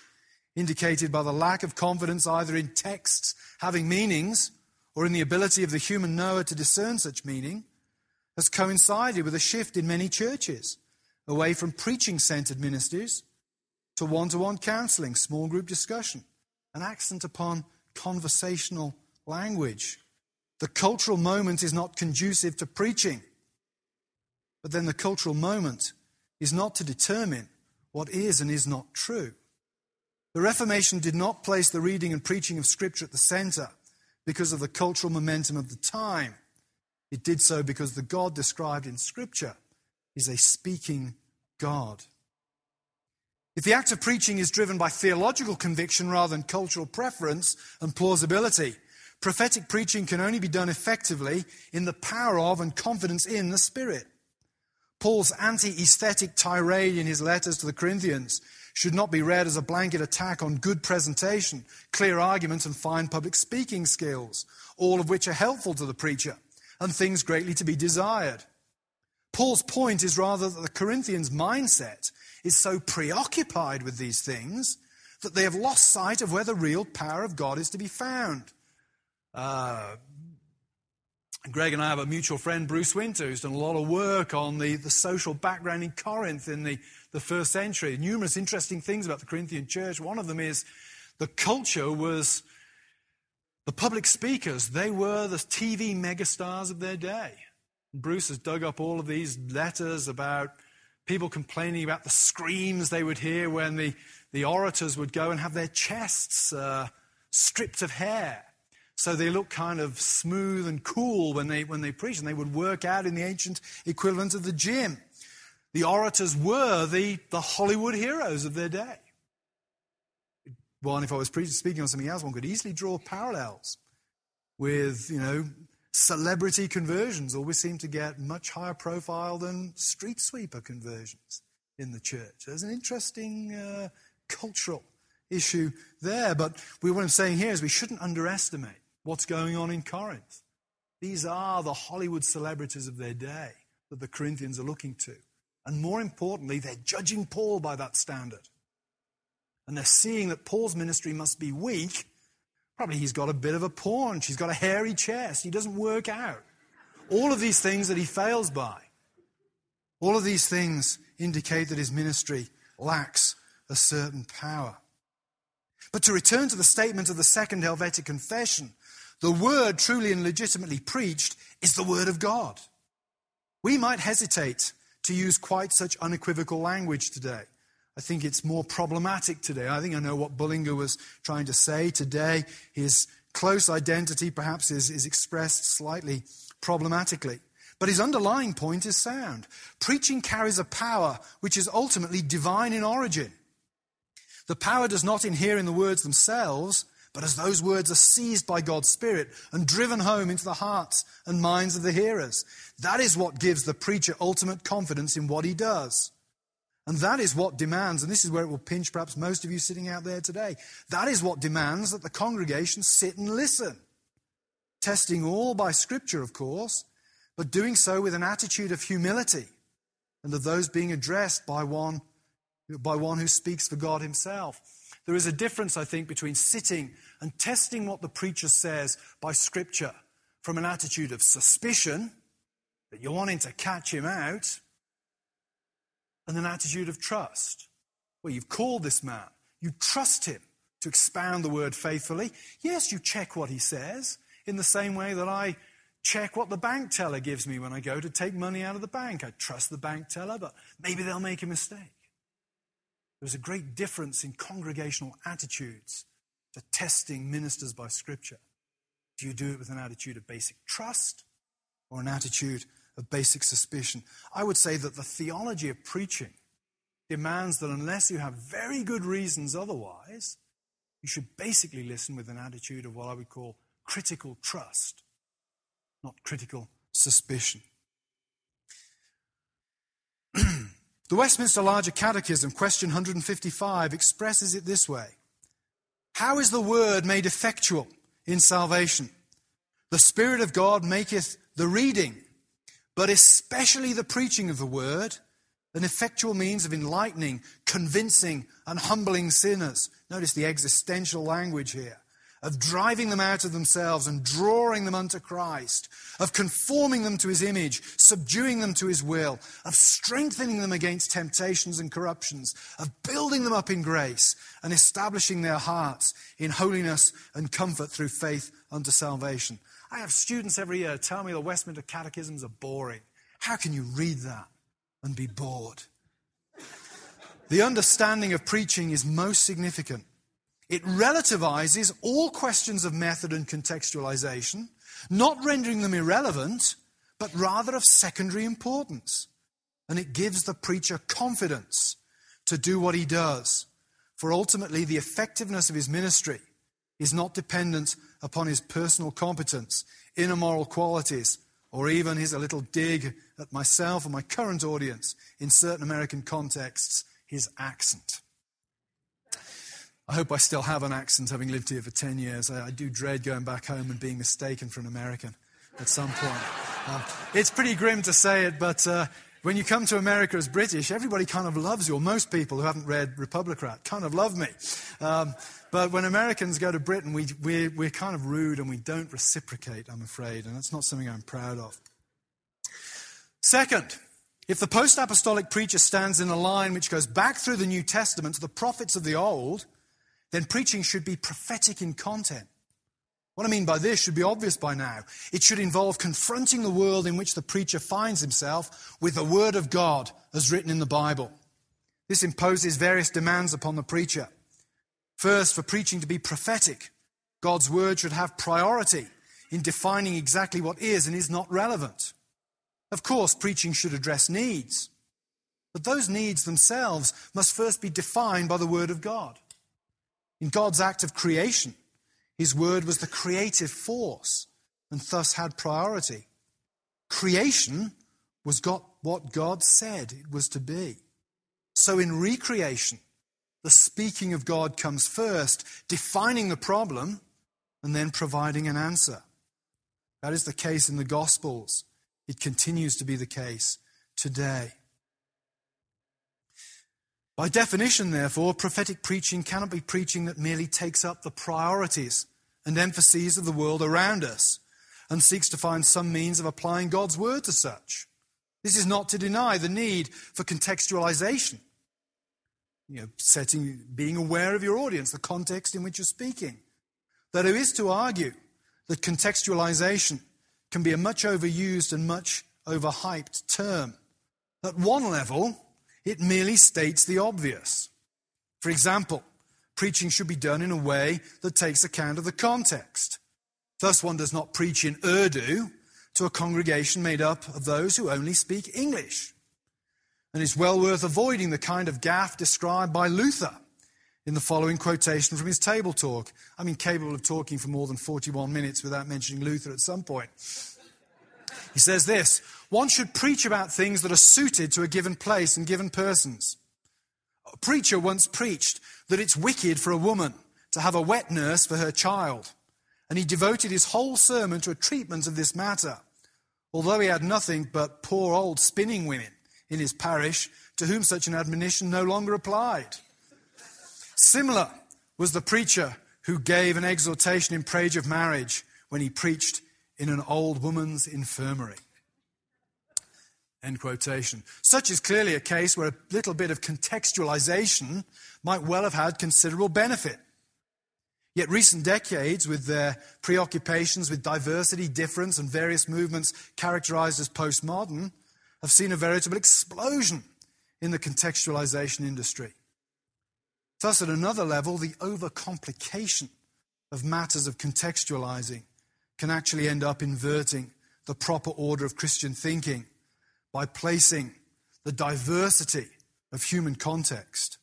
indicated by the lack of confidence either in texts having meanings or in the ability of the human knower to discern such meaning, has coincided with a shift in many churches away from preaching-centered ministries to one-to-one counseling, small group discussion, an accent upon conversational language. The cultural moment is not conducive to preaching. But then the cultural moment is not to determine what is and is not true. The Reformation did not place the reading and preaching of Scripture at the center because of the cultural momentum of the time. It did so because the God described in Scripture is a speaking God. If the act of preaching is driven by theological conviction rather than cultural preference and plausibility, prophetic preaching can only be done effectively in the power of and confidence in the Spirit. Paul's anti-aesthetic tirade in his letters to the Corinthians should not be read as a blanket attack on good presentation, clear argument, and fine public speaking skills, all of which are helpful to the preacher and things greatly to be desired. Paul's point is rather that the Corinthians' mindset is so preoccupied with these things that they have lost sight of where the real power of God is to be found. Greg and I have a mutual friend, Bruce Winter, who's done a lot of work on the social background in Corinth in the first century. Numerous interesting things about the Corinthian church. One of them is the culture was the public speakers. They were the TV megastars of their day. Bruce has dug up all of these letters about people complaining about the screams they would hear when the orators would go and have their chests stripped of hair, so they look kind of smooth and cool when they preach, and they would work out in the ancient equivalent of the gym. The orators were the Hollywood heroes of their day. Well, and if I was speaking on something else, one could easily draw parallels with, celebrity conversions. Always seem to get much higher profile than street sweeper conversions in the church. There's an interesting cultural issue there. But what I'm saying here is we shouldn't underestimate what's going on in Corinth. These are the Hollywood celebrities of their day that the Corinthians are looking to. And more importantly, they're judging Paul by that standard. And they're seeing that Paul's ministry must be weak. Probably he's got a bit of a paunch. He's got a hairy chest. He doesn't work out. All of these things that he fails by. All of these things indicate that his ministry lacks a certain power. But to return to the statement of the Second Helvetic Confession, the word truly and legitimately preached is the word of God. We might hesitate to use quite such unequivocal language today. I think it's more problematic today. I think I know what Bullinger was trying to say today. His close identity perhaps is expressed slightly problematically. But his underlying point is sound. Preaching carries a power which is ultimately divine in origin. The power does not inhere in the words themselves, but as those words are seized by God's Spirit and driven home into the hearts and minds of the hearers. That is what gives the preacher ultimate confidence in what he does. And that is what demands, and this is where it will pinch perhaps most of you sitting out there today, that is what demands that the congregation sit and listen. Testing all by Scripture, of course, but doing so with an attitude of humility and of those being addressed by one who speaks for God himself. There is a difference, I think, between sitting and testing what the preacher says by Scripture from an attitude of suspicion, that you're wanting to catch him out, and an attitude of trust. Well, you've called this man. You trust him to expound the word faithfully. Yes, you check what he says in the same way that I check what the bank teller gives me when I go to take money out of the bank. I trust the bank teller, but maybe they'll make a mistake. There's a great difference in congregational attitudes to testing ministers by Scripture. Do you do it with an attitude of basic trust or an attitude of basic suspicion? I would say that the theology of preaching demands that unless you have very good reasons otherwise, you should basically listen with an attitude of what I would call critical trust, not critical suspicion. The Westminster Larger Catechism, question 155, expresses it this way. How is the word made effectual in salvation? The Spirit of God maketh the reading, but especially the preaching of the word, an effectual means of enlightening, convincing, and humbling sinners. Notice the existential language here. Of driving them out of themselves and drawing them unto Christ, of conforming them to his image, subduing them to his will, of strengthening them against temptations and corruptions, of building them up in grace and establishing their hearts in holiness and comfort through faith unto salvation. I have students every year tell me the Westminster catechisms are boring. How can you read that and be bored? The understanding of preaching is most significant. It relativizes all questions of method and contextualization, not rendering them irrelevant, but rather of secondary importance. And it gives the preacher confidence to do what he does. For ultimately, the effectiveness of his ministry is not dependent upon his personal competence, inner moral qualities, or even his a little dig at myself and my current audience in certain American contexts, his accent. I hope I still have an accent, having lived here for 10 years. I do dread going back home and being mistaken for an American at some point. It's pretty grim to say it, but when you come to America as British, everybody kind of loves you. Or most people who haven't read Republicrat kind of love me. But when Americans go to Britain, we're kind of rude and we don't reciprocate, I'm afraid, and that's not something I'm proud of. Second, if the post-apostolic preacher stands in a line which goes back through the New Testament to the prophets of the Old, then preaching should be prophetic in content. What I mean by this should be obvious by now. It should involve confronting the world in which the preacher finds himself with the Word of God as written in the Bible. This imposes various demands upon the preacher. First, for preaching to be prophetic, God's Word should have priority in defining exactly what is and is not relevant. Of course, preaching should address needs, but those needs themselves must first be defined by the Word of God. In God's act of creation, His Word was the creative force and thus had priority. Creation was what God said it was to be. So in recreation, the speaking of God comes first, defining the problem and then providing an answer. That is the case in the Gospels. It continues to be the case today. By definition, therefore, prophetic preaching cannot be preaching that merely takes up the priorities and emphases of the world around us and seeks to find some means of applying God's word to such. This is not to deny the need for contextualization. Being aware of your audience, the context in which you're speaking. That it is to argue that contextualization can be a much overused and much overhyped term. At one level, it merely states the obvious. For example, preaching should be done in a way that takes account of the context. Thus, one does not preach in Urdu to a congregation made up of those who only speak English. And it's well worth avoiding the kind of gaffe described by Luther in the following quotation from his table talk. I'm incapable of talking for more than 41 minutes without mentioning Luther at some point. He says this: one should preach about things that are suited to a given place and given persons. A preacher once preached that it's wicked for a woman to have a wet nurse for her child, and he devoted his whole sermon to a treatment of this matter, although he had nothing but poor old spinning women in his parish to whom such an admonition no longer applied. Similar was the preacher who gave an exhortation in praise of marriage when he preached in an old woman's infirmary. End quotation. Such is clearly a case where a little bit of contextualization might well have had considerable benefit. Yet recent decades, with their preoccupations with diversity, difference, and various movements characterized as postmodern, have seen a veritable explosion in the contextualization industry. Thus, at another level, the overcomplication of matters of contextualizing can actually end up inverting the proper order of Christian thinking by placing the diversity of human context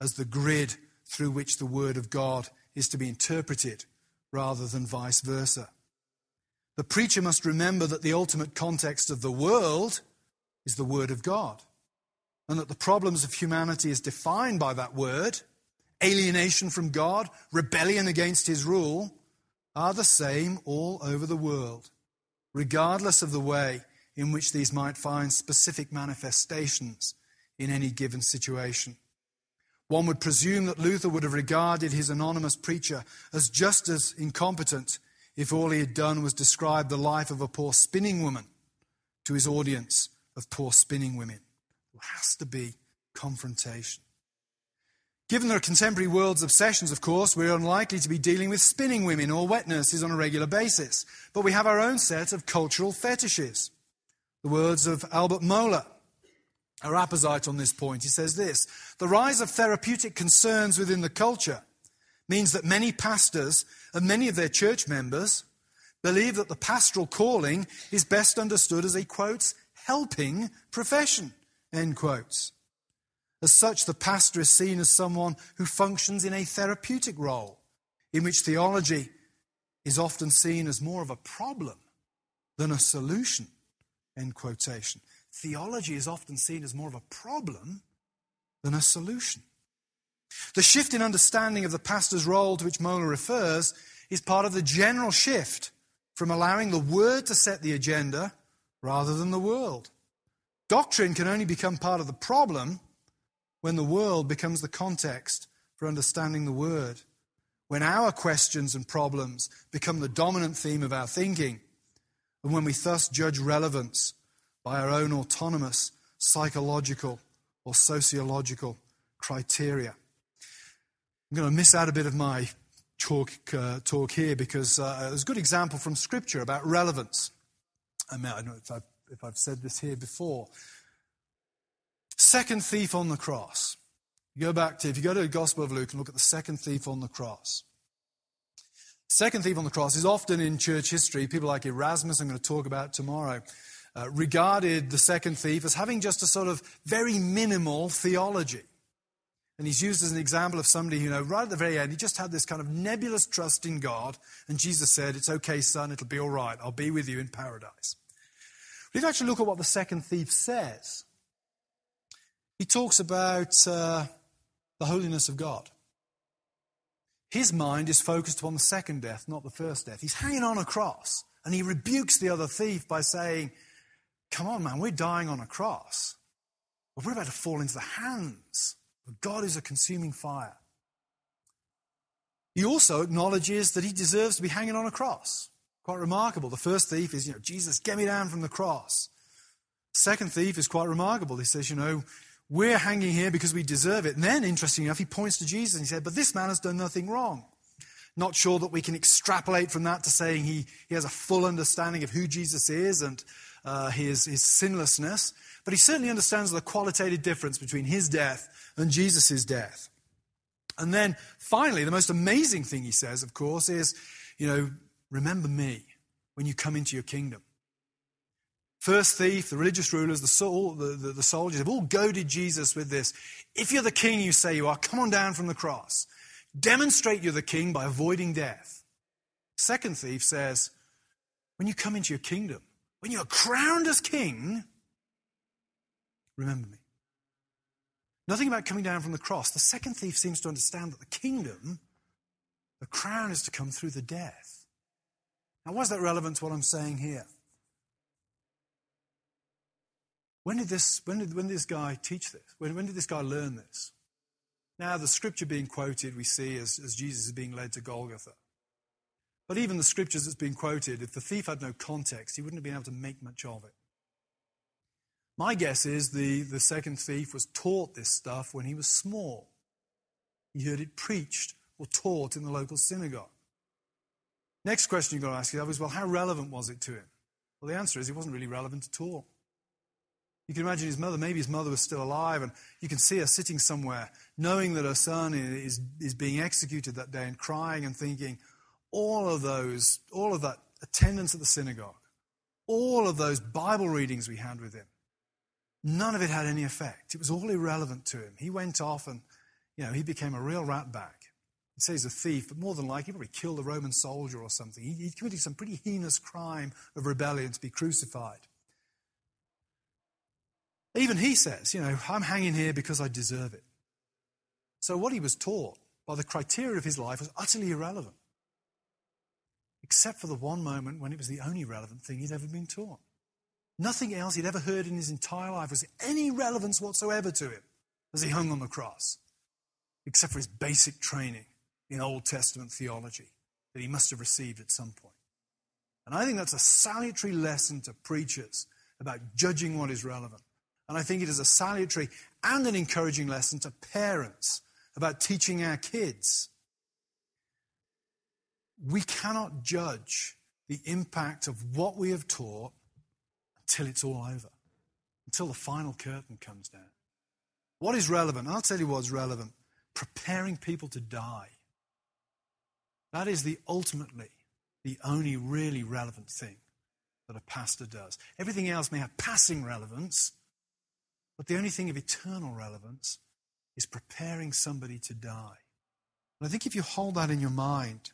as the grid through which the Word of God is to be interpreted, rather than vice versa. The preacher must remember that the ultimate context of the world is the Word of God, and that the problems of humanity is defined by that Word. Alienation from God, rebellion against His rule, are the same all over the world, regardless of the way in which these might find specific manifestations in any given situation. One would presume that Luther would have regarded his anonymous preacher as just as incompetent if all he had done was describe the life of a poor spinning woman to his audience of poor spinning women. There has to be confrontation. Given the contemporary world's obsessions, of course, we're unlikely to be dealing with spinning women or wet nurses on a regular basis. But we have our own set of cultural fetishes. The words of Albert Mohler, a apposite on this point, he says this: the rise of therapeutic concerns within the culture means that many pastors and many of their church members believe that the pastoral calling is best understood as a, quotes, helping profession, end quotes. As such, the pastor is seen as someone who functions in a therapeutic role, in which theology is often seen as more of a problem than a solution, end quotation. Theology is often seen as more of a problem than a solution. The shift in understanding of the pastor's role to which Mohler refers is part of the general shift from allowing the Word to set the agenda rather than the world. Doctrine can only become part of the problem when the world becomes the context for understanding the Word, when our questions and problems become the dominant theme of our thinking, and when we thus judge relevance by our own autonomous psychological or sociological criteria. I'm going to miss out a bit of my talk here because there's a good example from Scripture about relevance. I mean, I don't know if I've said this here before. Second thief on the cross. If you go to the Gospel of Luke and look at the second thief on the cross. Second thief on the cross is often in church history. People like Erasmus, I'm going to talk about tomorrow, regarded the second thief as having just a sort of very minimal theology. And he's used as an example of somebody who, right at the very end, he just had this kind of nebulous trust in God. And Jesus said, "It's okay, son, it'll be all right. I'll be with you in paradise." But if you actually look at what the second thief says, he talks about the holiness of God. His mind is focused upon the second death, not the first death. He's hanging on a cross, and he rebukes the other thief by saying, "Come on, man, we're dying on a cross. We're about to fall into the hands of God, is a consuming fire." He also acknowledges that he deserves to be hanging on a cross. Quite remarkable. The first thief is, "Jesus, get me down from the cross." Second thief is quite remarkable. He says, "We're hanging here because we deserve it." And then, interestingly enough, he points to Jesus and he said, "But this man has done nothing wrong." Not sure that we can extrapolate from that to saying he has a full understanding of who Jesus is and his sinlessness. But he certainly understands the qualitative difference between his death and Jesus' death. And then, finally, the most amazing thing he says, of course, is, "Remember me when you come into your kingdom." First thief, the religious rulers, the soldiers have all goaded Jesus with this. "If you're the king you say you are, come on down from the cross. Demonstrate you're the king by avoiding death." Second thief says, "When you come into your kingdom, when you're crowned as king, remember me." Nothing about coming down from the cross. The second thief seems to understand that the kingdom, the crown, is to come through the death. Now, why is that relevant to what I'm saying here? When did this guy teach this? When did this guy learn this? Now, the scripture being quoted we see as Jesus is being led to Golgotha. But even the scriptures that's being quoted, if the thief had no context, he wouldn't have been able to make much of it. My guess is the second thief was taught this stuff when he was small. He heard it preached or taught in the local synagogue. Next question you've got to ask yourself is, how relevant was it to him? Well, the answer is it wasn't really relevant at all. You can imagine his mother, maybe his mother was still alive, and you can see her sitting somewhere, knowing that her son is being executed that day and crying and thinking, all of that attendance at the synagogue, all of those Bible readings we had with him, none of it had any effect. It was all irrelevant to him. He went off and, he became a real ratbag. He says he's a thief, but more than likely he probably killed a Roman soldier or something. He committed some pretty heinous crime of rebellion to be crucified. Even he says, "I'm hanging here because I deserve it." So what he was taught by the criteria of his life was utterly irrelevant, except for the one moment when it was the only relevant thing he'd ever been taught. Nothing else he'd ever heard in his entire life was any relevance whatsoever to him as he hung on the cross, except for his basic training in Old Testament theology that he must have received at some point. And I think that's a salutary lesson to preachers about judging what is relevant. And I think it is a salutary and an encouraging lesson to parents about teaching our kids. We cannot judge the impact of what we have taught until it's all over, until the final curtain comes down. What is relevant? I'll tell you what's relevant. Preparing people to die. That is the only really relevant thing that a pastor does. Everything else may have passing relevance, but the only thing of eternal relevance is preparing somebody to die. And I think if you hold that in your mind,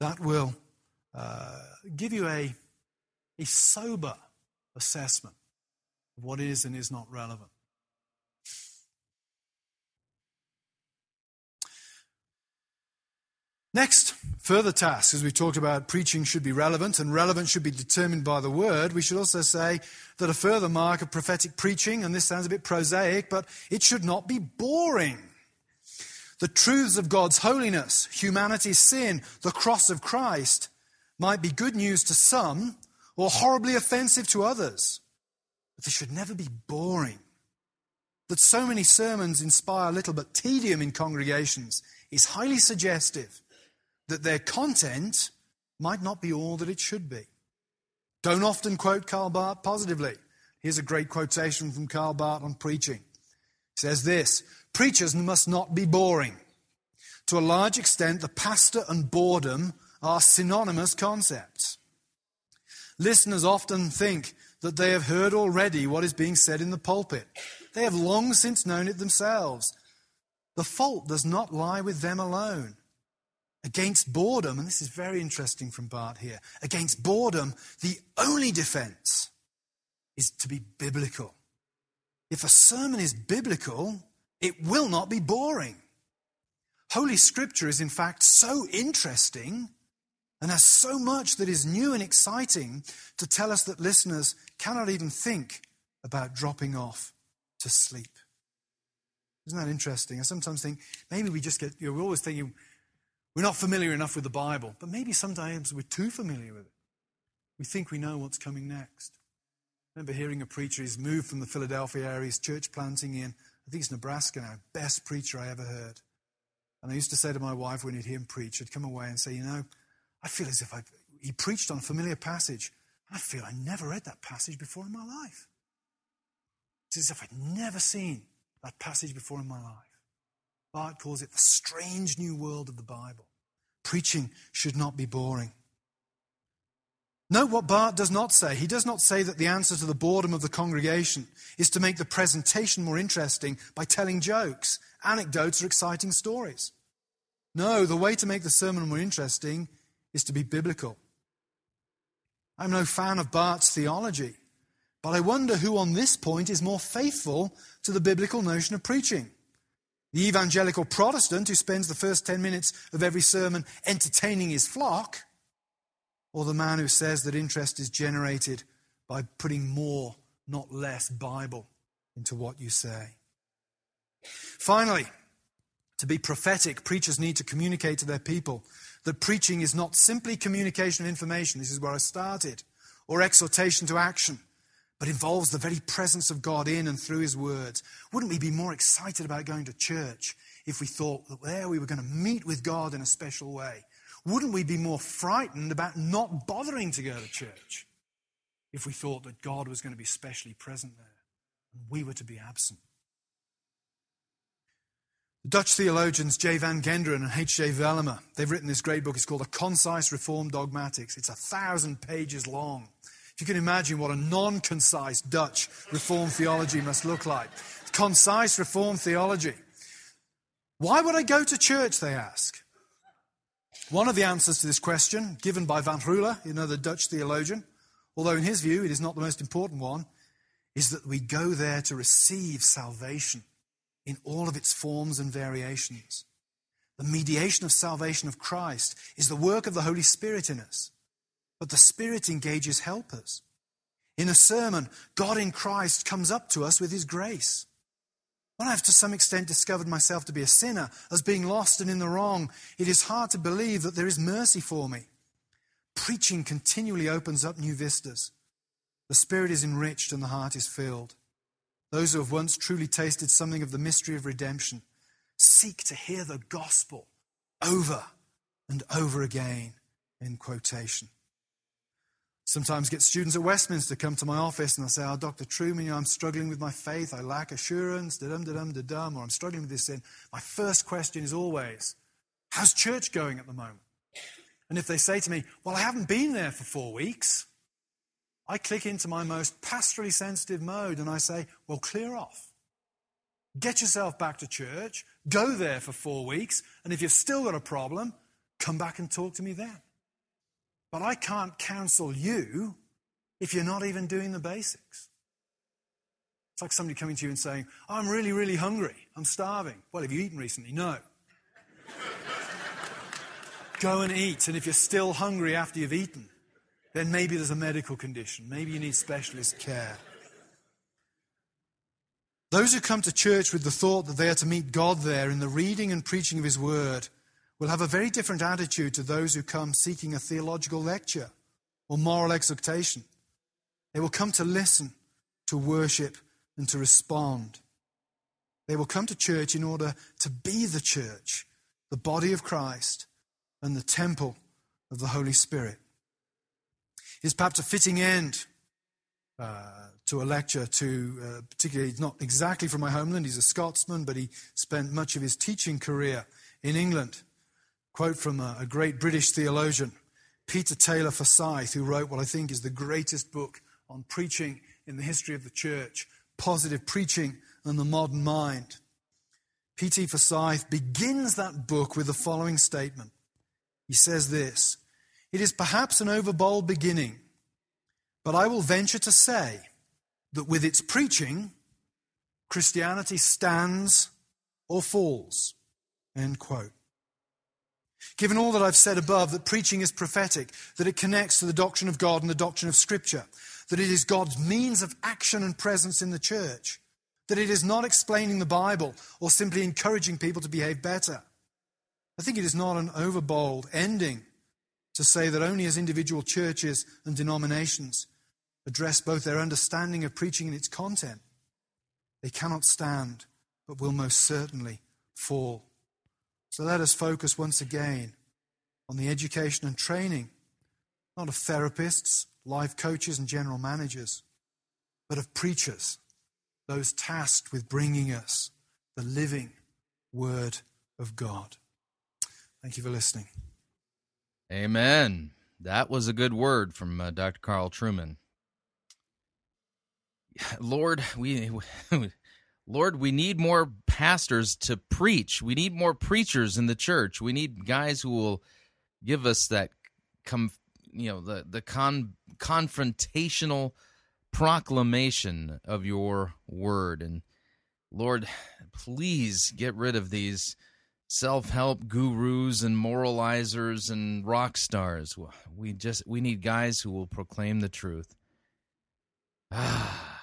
that will give you a sober assessment of what is and is not relevant. Next, further tasks. As we talked about, preaching should be relevant, and relevance should be determined by the word. We should also say that a further mark of prophetic preaching, and this sounds a bit prosaic, but it should not be boring. The truths of God's holiness, humanity's sin, the cross of Christ might be good news to some or horribly offensive to others, but they should never be boring. that so many sermons inspire little but tedium in congregations is highly suggestive that their content might not be all that it should be. Don't often quote Karl Barth positively. Here's a great quotation from Karl Barth on preaching. He says this, "Preachers must not be boring. To a large extent, the pastor and boredom are synonymous concepts. Listeners often think that they have heard already what is being said in the pulpit. They have long since known it themselves. The fault does not lie with them alone. Against boredom," and this is very interesting from Barth here, "against boredom, the only defense is to be biblical. If a sermon is biblical, it will not be boring. Holy Scripture is in fact so interesting and has so much that is new and exciting to tell us that listeners cannot even think about dropping off to sleep." Isn't that interesting? I sometimes think maybe we just get, we're always thinking we're not familiar enough with the Bible, but maybe sometimes we're too familiar with it. We think we know what's coming next. I remember hearing a preacher, he's moved from the Philadelphia area, he's church planting in, I think it's Nebraska now, best preacher I ever heard. And I used to say to my wife when he'd hear him preach, I'd come away and say, I feel as if he preached on a familiar passage. I feel I never read that passage before in my life. It's as if I'd never seen that passage before in my life. Barth calls it the strange new world of the Bible. Preaching should not be boring. Note what Barth does not say. He does not say that the answer to the boredom of the congregation is to make the presentation more interesting by telling jokes, anecdotes, or exciting stories. No, the way to make the sermon more interesting is to be biblical. I'm no fan of Barth's theology, but I wonder who on this point is more faithful to the biblical notion of preaching. The evangelical Protestant who spends the first 10 minutes of every sermon entertaining his flock, or the man who says that interest is generated by putting more, not less, Bible into what you say. Finally, to be prophetic, preachers need to communicate to their people that preaching is not simply communication of information, this is where I started, or exhortation to action, but involves the very presence of God in and through his words. Wouldn't we be more excited about going to church if we thought that there we were going to meet with God in a special way? Wouldn't we be more frightened about not bothering to go to church if we thought that God was going to be specially present there and we were to be absent? The Dutch theologians J. van Genderen and H. J. Vellemer, they've written this great book. It's called A Concise Reformed Dogmatics. It's 1,000 pages long. If you can imagine what a non-concise Dutch Reformed theology must look like. Concise Reformed theology. Why would I go to church, they ask? One of the answers to this question, given by Van Ruler, another Dutch theologian, although in his view it is not the most important one, is that we go there to receive salvation in all of its forms and variations. The mediation of salvation of Christ is the work of the Holy Spirit in us, but the Spirit engages helpers. In a sermon, God in Christ comes up to us with his grace. When I have to some extent discovered myself to be a sinner, as being lost and in the wrong, it is hard to believe that there is mercy for me. Preaching continually opens up new vistas. The spirit is enriched and the heart is filled. Those who have once truly tasted something of the mystery of redemption seek to hear the gospel over and over again, in quotation. Sometimes get students at Westminster come to my office and I say, Dr. Truman, I'm struggling with my faith, I lack assurance, or I'm struggling with this sin. My first question is always, how's church going at the moment? And if they say to me, I haven't been there for 4 weeks, I click into my most pastorally sensitive mode and I say, clear off. Get yourself back to church, go there for 4 weeks, and if you've still got a problem, come back and talk to me then. But I can't counsel you if you're not even doing the basics. It's like somebody coming to you and saying, I'm really, really hungry. I'm starving. Have you eaten recently? No. Go and eat. And if you're still hungry after you've eaten, then maybe there's a medical condition. Maybe you need specialist care. Those who come to church with the thought that they are to meet God there in the reading and preaching of his word will have a very different attitude to those who come seeking a theological lecture or moral exhortation. They will come to listen, to worship, and to respond. They will come to church in order to be the church, the body of Christ, and the temple of the Holy Spirit. It's perhaps a fitting end to a lecture to, particularly, he's not exactly from my homeland, he's a Scotsman, but he spent much of his teaching career in England. Quote from a great British theologian, Peter Taylor Forsyth, who wrote what I think is the greatest book on preaching in the history of the church, Positive Preaching and the Modern Mind. P.T. Forsyth begins that book with the following statement. He says this, "It is perhaps an overbold beginning, but I will venture to say that with its preaching, Christianity stands or falls." End quote. Given all that I've said above, that preaching is prophetic, that it connects to the doctrine of God and the doctrine of Scripture, that it is God's means of action and presence in the church, that it is not explaining the Bible or simply encouraging people to behave better, I think it is not an overbold ending to say that only as individual churches and denominations address both their understanding of preaching and its content, they cannot stand but will most certainly fall. So let us focus once again on the education and training, not of therapists, life coaches and general managers, but of preachers, those tasked with bringing us the living Word of God. Thank you for listening. Amen. That was a good word from Dr. Carl Truman. Lord, we need more pastors to preach. We need more preachers in the church. We need guys who will give us that confrontational proclamation of your word. And Lord, please get rid of these self-help gurus and moralizers and rock stars. We need guys who will proclaim the truth. Ah,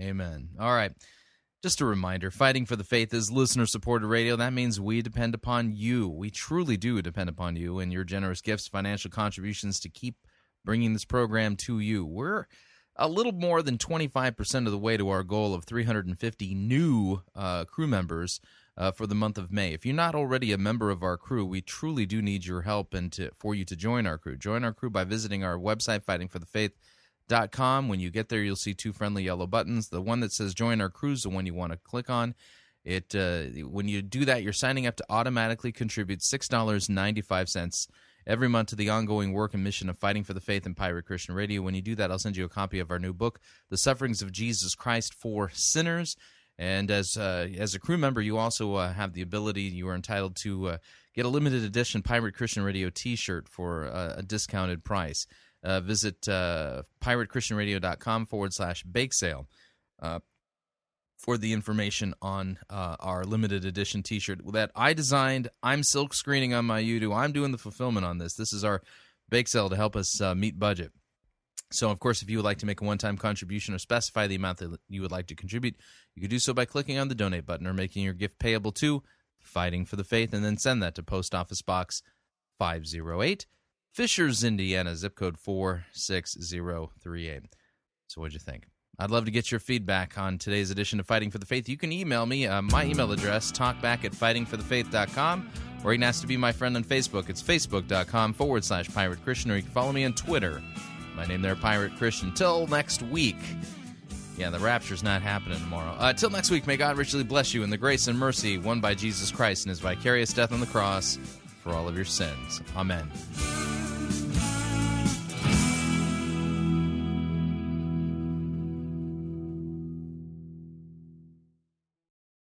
amen. All right. Just a reminder, Fighting for the Faith is listener-supported radio. That means we depend upon you. We truly do depend upon you and your generous gifts, financial contributions to keep bringing this program to you. We're a little more than 25% of the way to our goal of 350 new crew members for the month of May. If you're not already a member of our crew, we truly do need your help and for you to join our crew. Join our crew by visiting our website, fightingforthefaith.com. When you get there, you'll see two friendly yellow buttons. The one that says Join Our Crew is the one you want to click on. When you do that, you're signing up to automatically contribute $6.95 every month to the ongoing work and mission of Fighting for the Faith and Pirate Christian Radio. When you do that, I'll send you a copy of our new book, The Sufferings of Jesus Christ for Sinners. And as a crew member, you also have the ability, you are entitled to get a limited edition Pirate Christian Radio t-shirt for a discounted price. Visit piratechristianradio.com /bake sale for the information on our limited edition t-shirt that I designed. I'm silk screening on my Udo. I'm doing the fulfillment on this. This is our bake sale to help us meet budget. So, of course, if you would like to make a one-time contribution or specify the amount that you would like to contribute, you can do so by clicking on the Donate button or making your gift payable to Fighting for the Faith, and then send that to Post Office Box 508, Fishers, Indiana, zip code 46038. So what'd you think? I'd love to get your feedback on today's edition of Fighting for the Faith. You can email me. My email address, talkback@fightingforthefaith.com, or you can ask to be my friend on Facebook. It's facebook.com /Pirate Christian, or you can follow me on Twitter. My name there, Pirate Christian. Till next week. Yeah, the rapture's not happening tomorrow. Till next week, may God richly bless you in the grace and mercy won by Jesus Christ and his vicarious death on the cross for all of your sins. Amen.